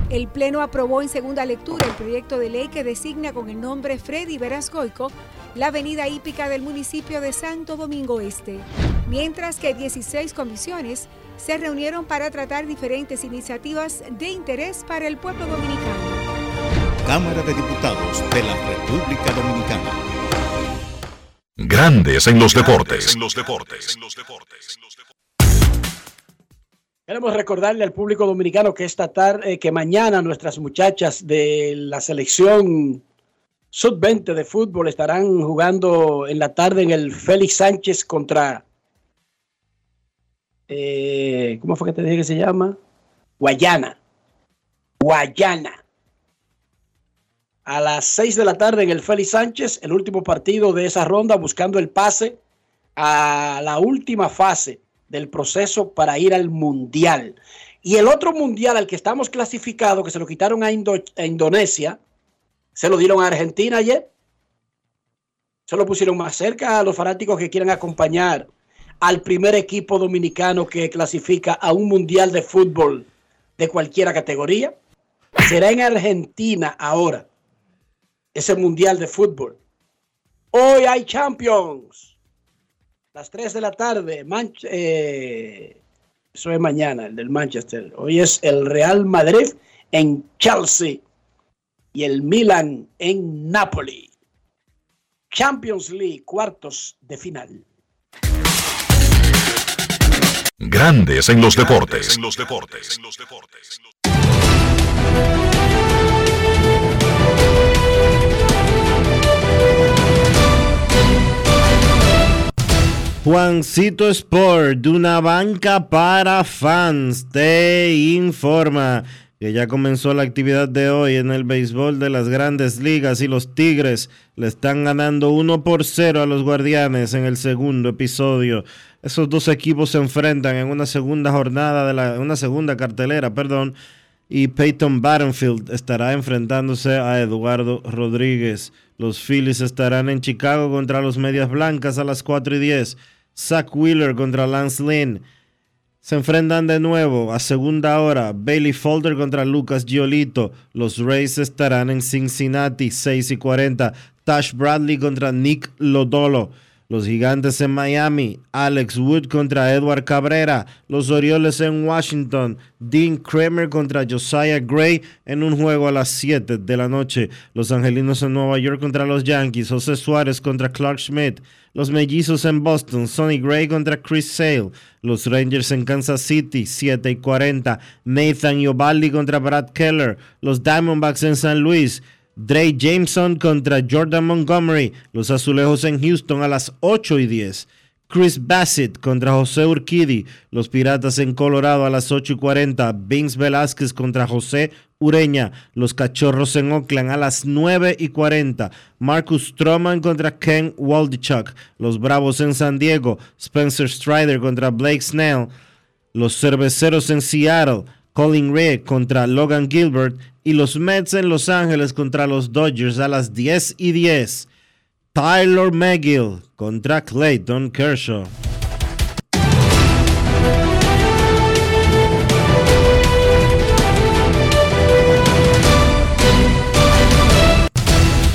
El Pleno aprobó en segunda lectura el proyecto de ley que designa con el nombre Freddy Veras Goico la avenida hípica del municipio de Santo Domingo Este, mientras que 16 comisiones se reunieron para tratar diferentes iniciativas de interés para el pueblo dominicano. Cámara de Diputados de la República Dominicana. Grandes en los Deportes. Queremos recordarle al público dominicano que esta tarde, que mañana nuestras muchachas de la selección sub-20 de fútbol estarán jugando en la tarde en el Félix Sánchez contra, ¿cómo fue que te dije que se llama? Guayana. A las 6 de la tarde en el Félix Sánchez, el último partido de esa ronda buscando el pase a la última fase del proceso para ir al Mundial. Y el otro Mundial al que estamos clasificados, que se lo quitaron a Indonesia, se lo dieron a Argentina ayer. Se lo pusieron más cerca a los fanáticos que quieran acompañar al primer equipo dominicano que clasifica a un Mundial de fútbol de cualquiera categoría. Será en Argentina ahora ese Mundial de fútbol. Hoy hay Champions. Las 3 de la tarde, eso es mañana, el del Manchester. Hoy es el Real Madrid en Chelsea y el Milan en Napoli. Champions League, cuartos de final. Grandes en los Deportes. Juancito Sport, de una banca para fans, te informa que ya comenzó la actividad de hoy en el béisbol de las Grandes Ligas y los Tigres le están ganando 1-0 a los Guardianes en el segundo episodio. Esos dos equipos se enfrentan en una segunda jornada una segunda cartelera, y Peyton Battenfield estará enfrentándose a Eduardo Rodríguez. Los Phillies estarán en Chicago contra los Medias Blancas a las 4:10. Zach Wheeler contra Lance Lynn. Se enfrentan de nuevo a segunda hora. Bailey Falder contra Lucas Giolito. Los Rays estarán en Cincinnati, 6:40. Tash Bradley contra Nick Lodolo. Los Gigantes en Miami. Alex Wood contra Edward Cabrera. Los Orioles en Washington. Dean Kramer contra Josiah Gray en un juego a las 7 de la noche. Los Angelinos en Nueva York contra los Yankees. José Suárez contra Clark Schmidt. Los Mellizos en Boston. Sonny Gray contra Chris Sale. Los Rangers en Kansas City, 7:40. Nathan Eovaldi contra Brad Keller. Los Diamondbacks en San Luis. Dre Jameson contra Jordan Montgomery. Los Azulejos en Houston a las 8:10. Chris Bassett contra José Urquidy. Los Piratas en Colorado a las 8:40. Vince Velázquez contra José Ureña. Los Cachorros en Oakland a las 9:40. Marcus Stroman contra Ken Waldichuk. Los Bravos en San Diego. Spencer Strider contra Blake Snell. Los Cerveceros en Seattle. Colin Reed contra Logan Gilbert. Y los Mets en Los Ángeles contra los Dodgers a las 10:10. Tyler Megill contra Clayton Kershaw.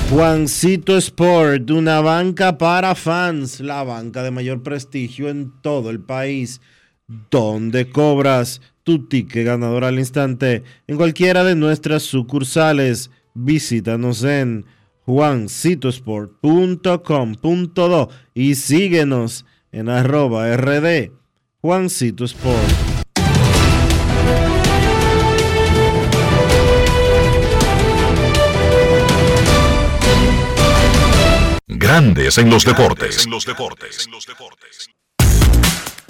Juancito Sport, una banca para fans, la banca de mayor prestigio en todo el país, donde cobras tu ticket ganador al instante en cualquiera de nuestras sucursales. Visítanos en juancitosport.com.do y síguenos en @rd Juancito Sport. Grandes en los deportes.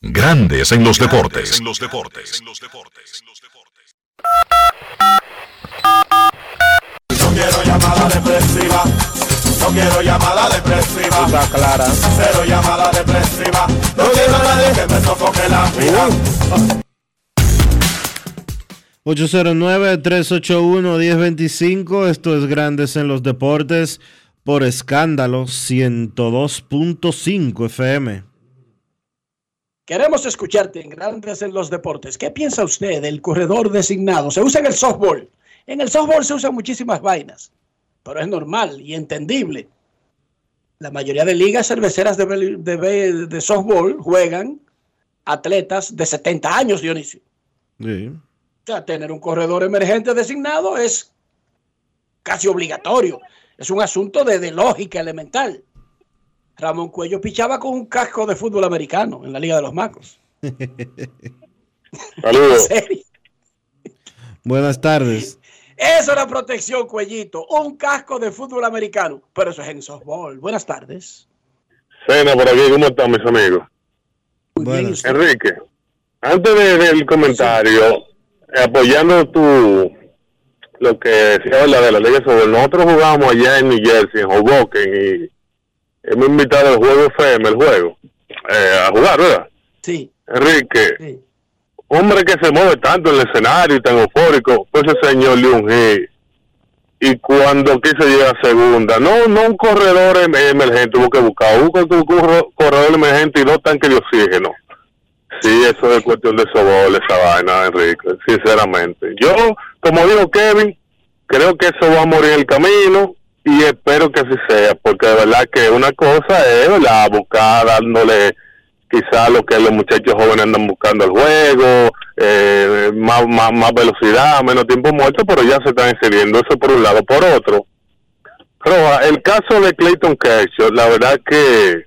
Grandes en los deportes. No quiero llamada depresiva. Está clara. Cero llamada depresiva. No quiero a nadie que me sofoque la vida. 809-381-1025. Esto es Grandes en los deportes. Por Escándalo 102.5 FM. Queremos escucharte en Grandes en los Deportes. ¿Qué piensa usted del corredor designado? Se usa en el softball. En el softball se usan muchísimas vainas, pero es normal y entendible. La mayoría de ligas cerveceras de softball juegan atletas de 70 años, Dionisio. Sí. O sea, tener un corredor emergente designado es casi obligatorio. Es un asunto de lógica elemental. Ramón Cuello pichaba con un casco de fútbol americano en la Liga de los Macos. Saludos. Buenas tardes. Eso era protección, Cuellito. Un casco de fútbol americano. Pero eso es en softball. Buenas tardes. Cena por aquí. ¿Cómo están mis amigos? Bueno. Enrique, antes del comentario, apoyando lo que decía la de la Liga Softball, nosotros jugábamos allá en New Jersey, en Hoboken, y hemos invitado al juego FM, el juego, a jugar, ¿verdad? Sí. Enrique, sí. Hombre que se mueve tanto en el escenario y tan eufórico, pues ese señor Leung Hee, y cuando quiso llegar a segunda, no un corredor emergente, tuvo que buscar un corredor emergente y dos tanques de oxígeno. Sí, eso es cuestión de softball, esa vaina, Enrique, sinceramente. Yo, como dijo Kevin, creo que eso va a morir en el camino y espero que así sea, porque de verdad que una cosa es la buscar, dándole quizá lo que los muchachos jóvenes andan buscando al juego, más velocidad, menos tiempo muerto, pero ya se están incidiendo, eso por un lado. Por otro, Roja, el caso de Clayton Kershaw, la verdad que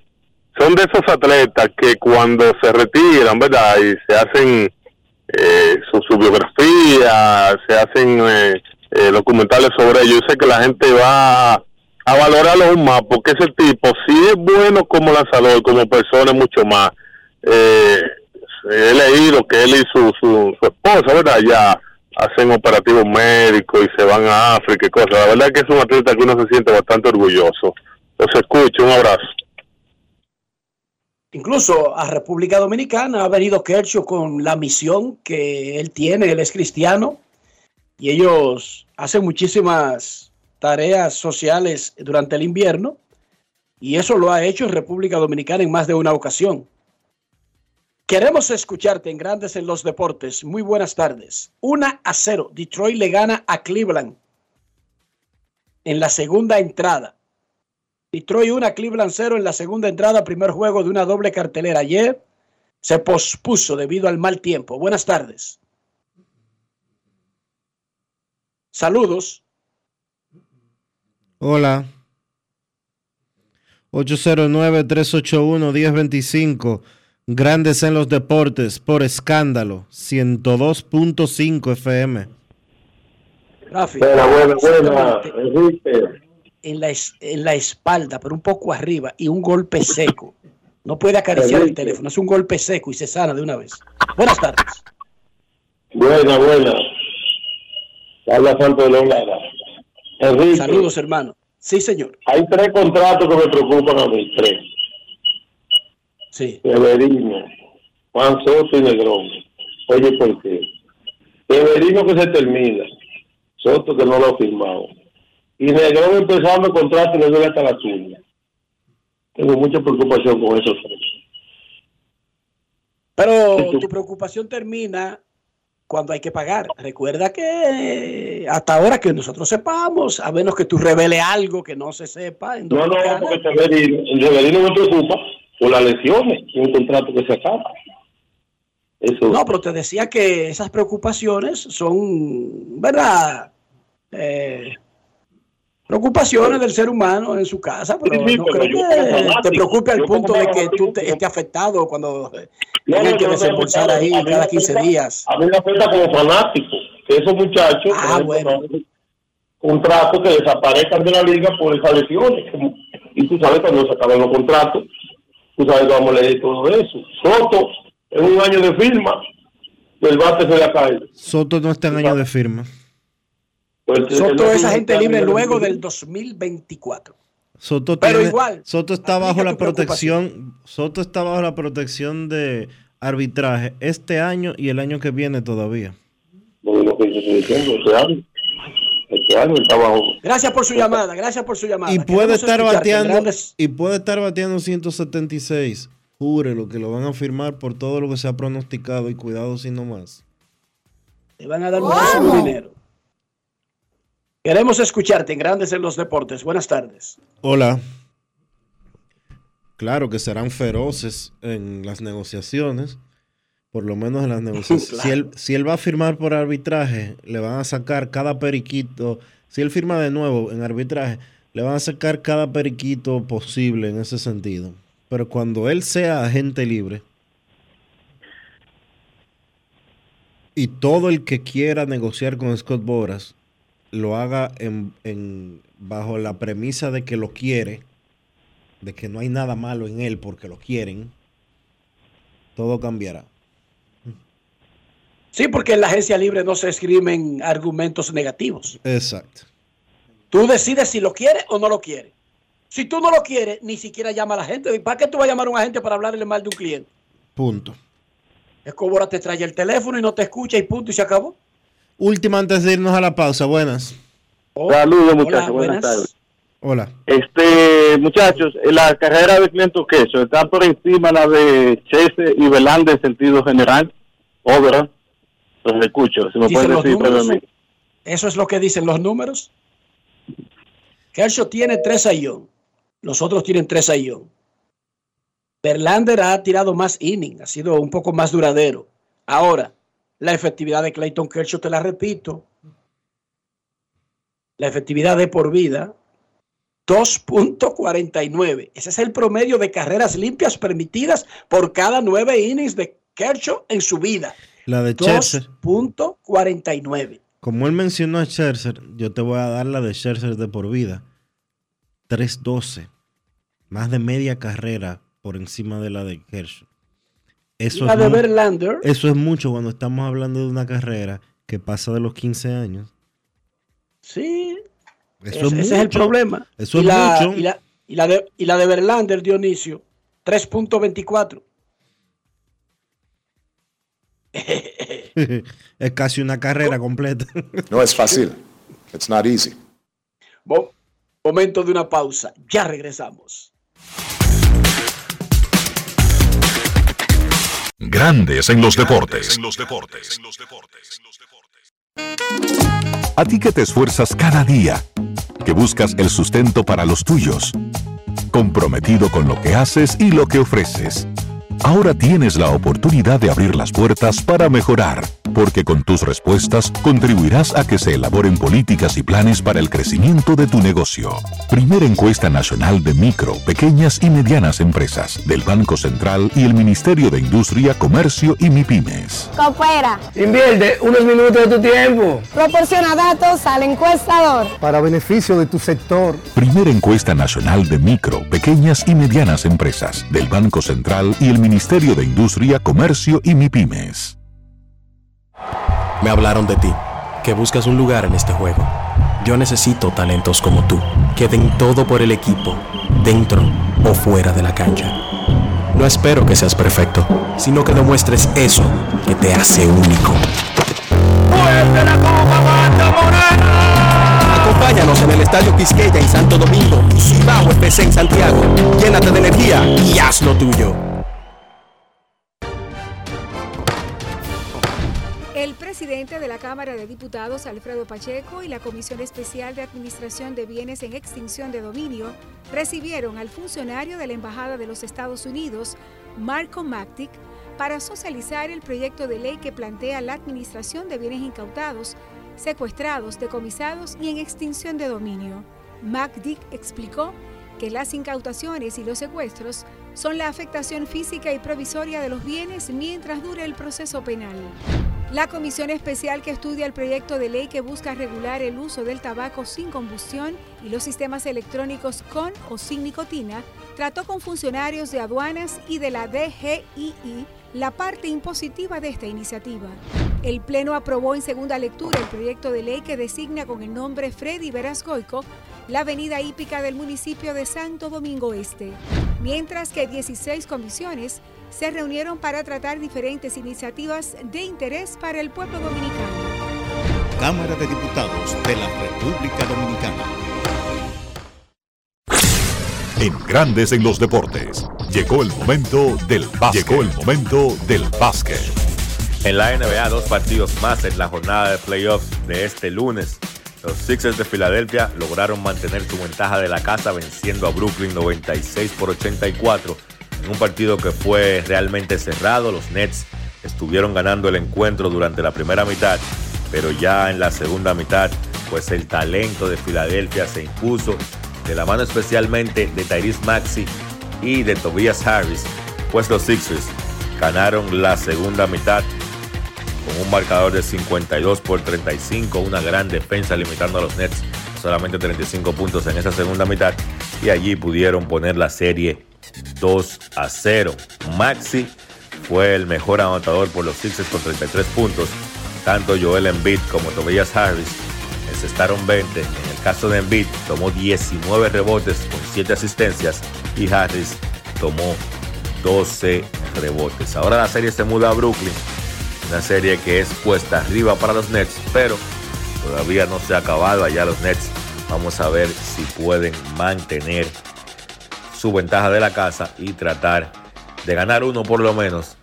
son de esos atletas que cuando se retiran, ¿verdad? Y se hacen su biografía, se hacen documentales sobre ellos. Yo sé que la gente va a valorarlo aún más, porque ese tipo sí es bueno como lanzador, como persona, mucho más. He leído que él y su esposa, ¿verdad?, ya hacen operativos médicos y se van a África y cosas. La verdad es que es un atleta que uno se siente bastante orgulloso. Los escucho, un abrazo. Incluso a República Dominicana ha venido Kershaw con la misión que él tiene, él es cristiano, y ellos hacen muchísimas tareas sociales durante el invierno, y eso lo ha hecho en República Dominicana en más de una ocasión. Queremos escucharte en Grandes en los Deportes. Muy buenas tardes. 1-0, Detroit le gana a Cleveland en la segunda entrada. Detroit 1, Cleveland 0 en la segunda entrada, primer juego de una doble cartelera. Ayer se pospuso debido al mal tiempo. Buenas tardes. Saludos. Hola. 809-381-1025. Grandes en los Deportes por Escándalo 102.5 FM. Buena, Enrique. En la espalda, pero un poco arriba, y un golpe seco. No puede acariciar el teléfono, es un golpe seco y se sana de una vez. Buenas tardes. Buena. Habla Santo de León Lara. Enrique. Saludos, hermano. Sí, señor. Hay tres contratos que me preocupan a mí, tres. Sí. Severino, Juan Soto y Negrón. Oye, ¿por qué? Severino que se termina, Soto que no lo ha firmado, y Negrón empezando el contrato y le duele hasta la suya. Tengo mucha preocupación con esos tres. Pero tu preocupación termina cuando hay que pagar. Recuerda que hasta ahora que nosotros sepamos, a menos que tú revele algo que no se sepa. No, porque Severino me preocupa por las lesiones y un contrato que se acaba. Eso. No, pero te decía que esas preocupaciones son, ¿verdad?, preocupaciones del ser humano en su casa, pero sí, no pero creo que te preocupe al punto de que tú estés afectado cuando tengas que desembolsar ahí cada 15 días. A mí me afecta como fanático que esos muchachos contratos que desaparezcan de la liga por esas lesiones. Y tú sabes, cuando se acaban los contratos, tú sabes que vamos a leer todo eso. Soto, en un año de firma, el bate se le ha caído. Soto no está en año de firma. Soto es agente libre luego del 2024. Soto está bajo la protección. Soto está bajo la protección de arbitraje este año y el año que viene todavía. Gracias por su llamada. Y puede estar bateando 176. Júrelo que lo van a firmar por todo lo que se ha pronosticado, y cuidado si no más. Te van a dar mucho dinero. Queremos escucharte en Grandes en los Deportes. Buenas tardes. Hola. Claro que serán feroces en las negociaciones. Por lo menos en las negociaciones. Claro. Si él va a firmar por arbitraje, le van a sacar cada periquito. Si él firma de nuevo en arbitraje, le van a sacar cada periquito posible en ese sentido. Pero cuando él sea agente libre, y todo el que quiera negociar con Scott Boras lo haga bajo la premisa de que lo quiere, de que no hay nada malo en él porque lo quieren, todo cambiará. Sí, porque en la agencia libre no se escriben argumentos negativos. Exacto. Tú decides si lo quieres o no lo quieres. Si tú no lo quieres, ni siquiera llama a la gente. ¿Para qué tú vas a llamar a un agente para hablarle mal de un cliente? Punto. Es que ahora te trae el teléfono y no te escucha y punto, y se acabó. Última antes de irnos a la pausa. Buenas. Saludos, muchachos. Buenas tardes. Hola. Muchachos, la carrera de Clinton Kershaw está por encima la de Chase y Verlander en sentido general. ¿Verdad? Los escucho. Si me pueden decir brevemente. Eso es lo que dicen los números. Kershaw tiene 3 jonrones. Los otros tienen 3 jonrones. Verlander ha tirado más inning. Ha sido un poco más duradero. Ahora, la efectividad de Clayton Kershaw, te la repito, la efectividad de por vida, 2.49. Ese es el promedio de carreras limpias permitidas por cada 9 innings de Kershaw en su vida. La de Scherzer. 2.49. Como él mencionó a Scherzer, yo te voy a dar la de Scherzer de por vida. 3.12, más de media carrera por encima de la de Kershaw. Eso es mucho cuando estamos hablando de una carrera que pasa de los 15 años. Sí, ese es el problema. Eso es mucho. Y la de Verlander, Dionisio, 3.24. Es casi una carrera completa. No es fácil. It's not easy. Momento de una pausa. Ya regresamos. Grandes en los deportes. A ti que te esfuerzas cada día, que buscas el sustento para los tuyos, comprometido con lo que haces y lo que ofreces. Ahora tienes la oportunidad de abrir las puertas para mejorar, porque con tus respuestas contribuirás a que se elaboren políticas y planes para el crecimiento de tu negocio. Primera encuesta nacional de micro, pequeñas y medianas empresas del Banco Central y el Ministerio de Industria, Comercio y MIPYMES. Coopera. Invierte unos minutos de tu tiempo. Proporciona datos al encuestador. Para beneficio de tu sector. Primera encuesta nacional de micro, pequeñas y medianas empresas del Banco Central y el Ministerio de Industria, Comercio y MIPYMES. Me hablaron de ti, que buscas un lugar en este juego. Yo necesito talentos como tú, que den todo por el equipo, dentro o fuera de la cancha. No espero que seas perfecto, sino que demuestres eso que te hace único. ¡Fuerte la copa, banda morena! Acompáñanos en el Estadio Quisqueya en Santo Domingo, Cibao FC en Santiago. Llénate de energía y haz lo tuyo. El presidente de la Cámara de Diputados, Alfredo Pacheco, y la Comisión Especial de Administración de Bienes en Extinción de Dominio recibieron al funcionario de la Embajada de los Estados Unidos, Marco Mactic, para socializar el proyecto de ley que plantea la administración de bienes incautados, secuestrados, decomisados y en extinción de dominio. Mactic explicó que las incautaciones y los secuestros son la afectación física y provisoria de los bienes mientras dure el proceso penal. La comisión especial que estudia el proyecto de ley que busca regular el uso del tabaco sin combustión y los sistemas electrónicos con o sin nicotina trató con funcionarios de aduanas y de la DGII la parte impositiva de esta iniciativa. El Pleno aprobó en segunda lectura el proyecto de ley que designa con el nombre Freddy Verasgoico la avenida hípica del municipio de Santo Domingo Este, mientras que 16 comisiones se reunieron para tratar diferentes iniciativas de interés para el pueblo dominicano. Cámara de Diputados de la República Dominicana. En Grandes en los Deportes, llegó el momento del básquet. En la NBA, dos partidos más en la jornada de playoffs de este lunes. Los Sixers de Filadelfia lograron mantener su ventaja de la casa venciendo a Brooklyn 96-84 en un partido que fue realmente cerrado. Los Nets estuvieron ganando el encuentro durante la primera mitad, pero ya en la segunda mitad, pues el talento de Filadelfia se impuso de la mano especialmente de Tyrese Maxey y de Tobias Harris, pues los Sixers ganaron la segunda mitad con un marcador de 52-35, una gran defensa limitando a los Nets solamente 35 puntos en esa segunda mitad, y allí pudieron poner la serie 2-0. Maxey fue el mejor anotador por los Sixers con 33 puntos. Tanto Joel Embiid como Tobias Harris encestaron 20. En el caso de Embiid tomó 19 rebotes con 7 asistencias y Harris tomó 12 rebotes. Ahora la serie se muda a Brooklyn. Una serie que es cuesta arriba para los Nets, pero todavía no se ha acabado allá los Nets. Vamos a ver si pueden mantener su ventaja de la casa y tratar de ganar uno por lo menos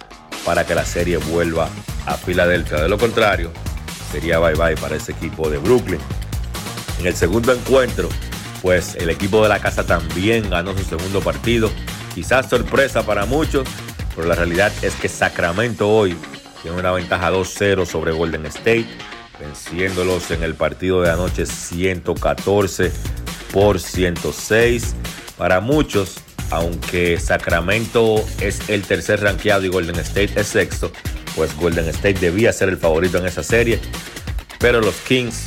para que la serie vuelva a Filadelfia. De lo contrario, sería bye bye para ese equipo de Brooklyn. En el segundo encuentro, pues el equipo de la casa también ganó su segundo partido. Quizás sorpresa para muchos, pero la realidad es que Sacramento hoy tiene una ventaja 2-0 sobre Golden State, venciéndolos en el partido de anoche 114-106. Para muchos, aunque Sacramento es el tercer rankeado y Golden State es sexto, pues Golden State debía ser el favorito en esa serie. Pero los Kings,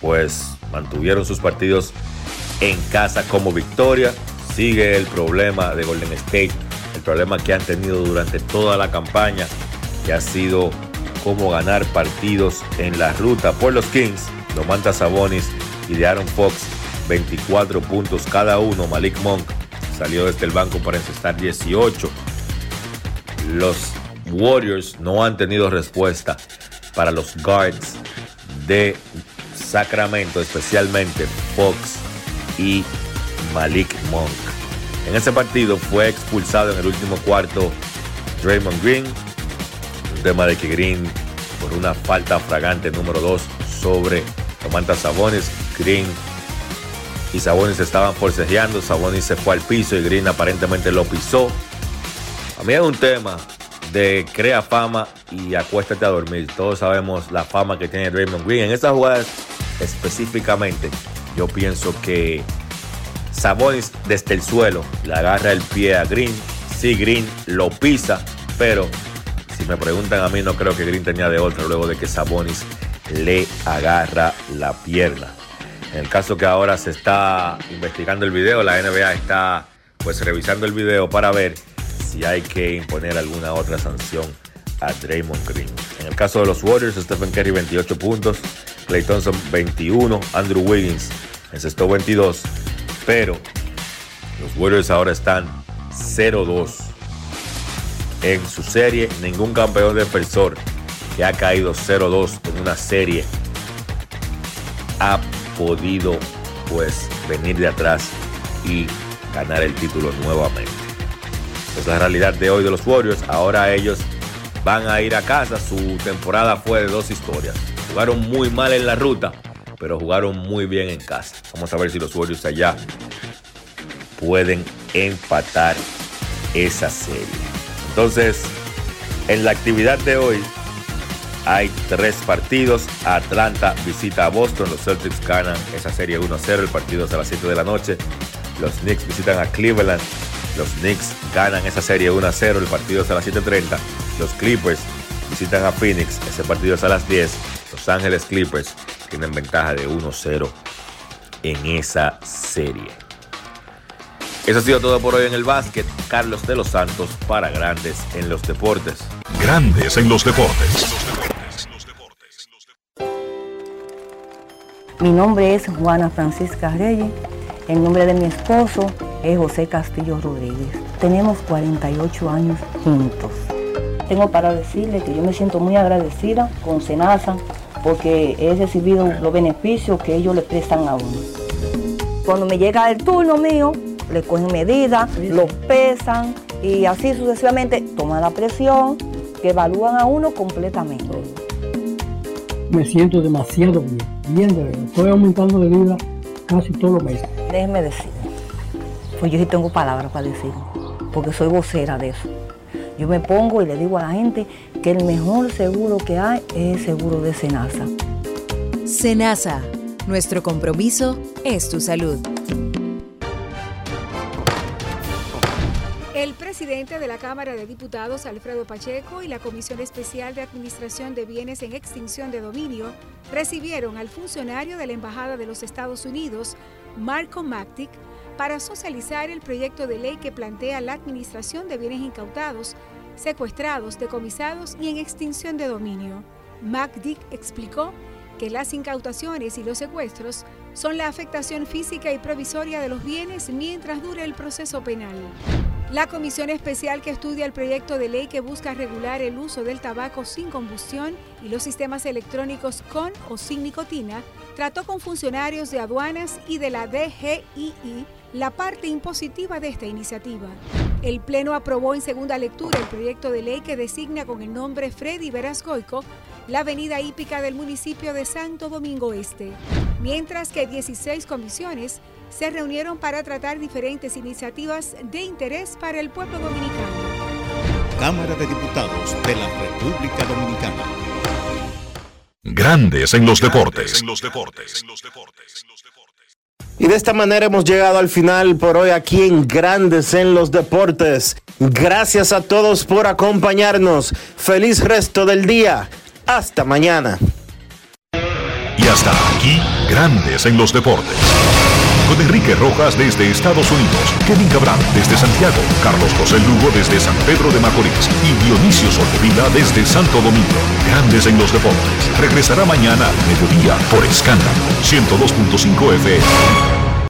pues, mantuvieron sus partidos en casa como victoria. Sigue el problema de Golden State, el problema que han tenido durante toda la campaña, que ha sido cómo ganar partidos en la ruta. Por los Kings, Domantas Sabonis y de Aaron Fox, 24 puntos cada uno. Malik Monk salió desde el banco para encestar 18. Los Warriors no han tenido respuesta para los guards de Sacramento, especialmente Fox y Malik Monk. En ese partido fue expulsado en el último cuarto Draymond Green, un tema de que Green, por una falta fragante número 2 sobre Domantas Sabonis, Green y Sabonis estaban forcejeando, Sabonis se fue al piso y Green aparentemente lo pisó. A mí es un tema de crea fama y acuéstate a dormir. Todos sabemos la fama que tiene Draymond Green. En esas jugadas específicamente, yo pienso que Sabonis desde el suelo le agarra el pie a Green. Sí, Green lo pisa, pero si me preguntan a mí, no creo que Green tenía de otra luego de que Sabonis le agarra la pierna. En el caso que ahora se está investigando el video, la NBA está pues revisando el video para ver si hay que imponer alguna otra sanción a Draymond Green. En el caso de los Warriors, Stephen Curry 28 puntos, Klay Thompson 21, Andrew Wiggins encestó 22, pero los Warriors ahora están 0-2 en su serie. Ningún campeón defensor que ha caído 0-2 en una serie ha podido pues venir de atrás y ganar el título nuevamente. Es la realidad de hoy de los Warriors. Ahora ellos van a ir a casa. Su temporada fue de dos historias. Jugaron muy mal en la ruta, pero jugaron muy bien en casa. Vamos a ver si los Warriors allá pueden empatar esa serie. Entonces, en la actividad de hoy hay 3 partidos. Atlanta visita a Boston. Los Celtics ganan esa serie 1-0. El partido es a las 7 de la noche. Los Knicks visitan a Cleveland. Los Knicks ganan esa serie 1-0. El partido es a las 7:30. Los Clippers visitan a Phoenix. Ese partido es a las 10. Los Ángeles Clippers tienen ventaja de 1-0 en esa serie. Eso ha sido todo por hoy en el básquet. Carlos de los Santos para Grandes en los Deportes. Grandes en los Deportes. Mi nombre es Juana Francisca Reyes. El nombre de mi esposo es José Castillo Rodríguez. Tenemos 48 años juntos. Tengo para decirle que yo me siento muy agradecida con Senasa porque he recibido los beneficios que ellos le prestan a uno. Cuando me llega el turno mío, le cogen medidas, lo pesan y así sucesivamente toman la presión, que evalúan a uno completamente. Me siento demasiado bien. Estoy aumentando de vida casi todos los meses. Déjeme decir. Pues yo sí tengo palabras para decir, porque soy vocera de eso. Yo me pongo y le digo a la gente que el mejor seguro que hay es el seguro de Senasa. Senasa, nuestro compromiso es tu salud. El presidente de la Cámara de Diputados, Alfredo Pacheco, y la Comisión Especial de Administración de Bienes en Extinción de Dominio recibieron al funcionario de la Embajada de los Estados Unidos, Marco Mactic, para socializar el proyecto de ley que plantea la administración de bienes incautados, secuestrados, decomisados y en extinción de dominio. Macdick explicó que las incautaciones y los secuestros son la afectación física y provisoria de los bienes mientras dure el proceso penal. La comisión especial que estudia el proyecto de ley que busca regular el uso del tabaco sin combustión y los sistemas electrónicos con o sin nicotina trató con funcionarios de aduanas y de la DGII la parte impositiva de esta iniciativa. El Pleno aprobó en segunda lectura el proyecto de ley que designa con el nombre Freddy Verasgoico la avenida hípica del municipio de Santo Domingo Este, mientras que 16 comisiones se reunieron para tratar diferentes iniciativas de interés para el pueblo dominicano. Cámara de Diputados de la República Dominicana. Grandes en los Deportes. Y de esta manera hemos llegado al final por hoy aquí en Grandes en los Deportes. Gracias a todos por acompañarnos. Feliz resto del día. Hasta mañana. Y hasta aquí, Grandes en los Deportes. con Enrique Rojas desde Estados Unidos, Kevin Cabral desde Santiago, Carlos José Lugo desde San Pedro de Macorís y Dionisio Soldevilla desde Santo Domingo. Grandes en los deportes. Regresará mañana al mediodía por Escándalo 102.5 FM.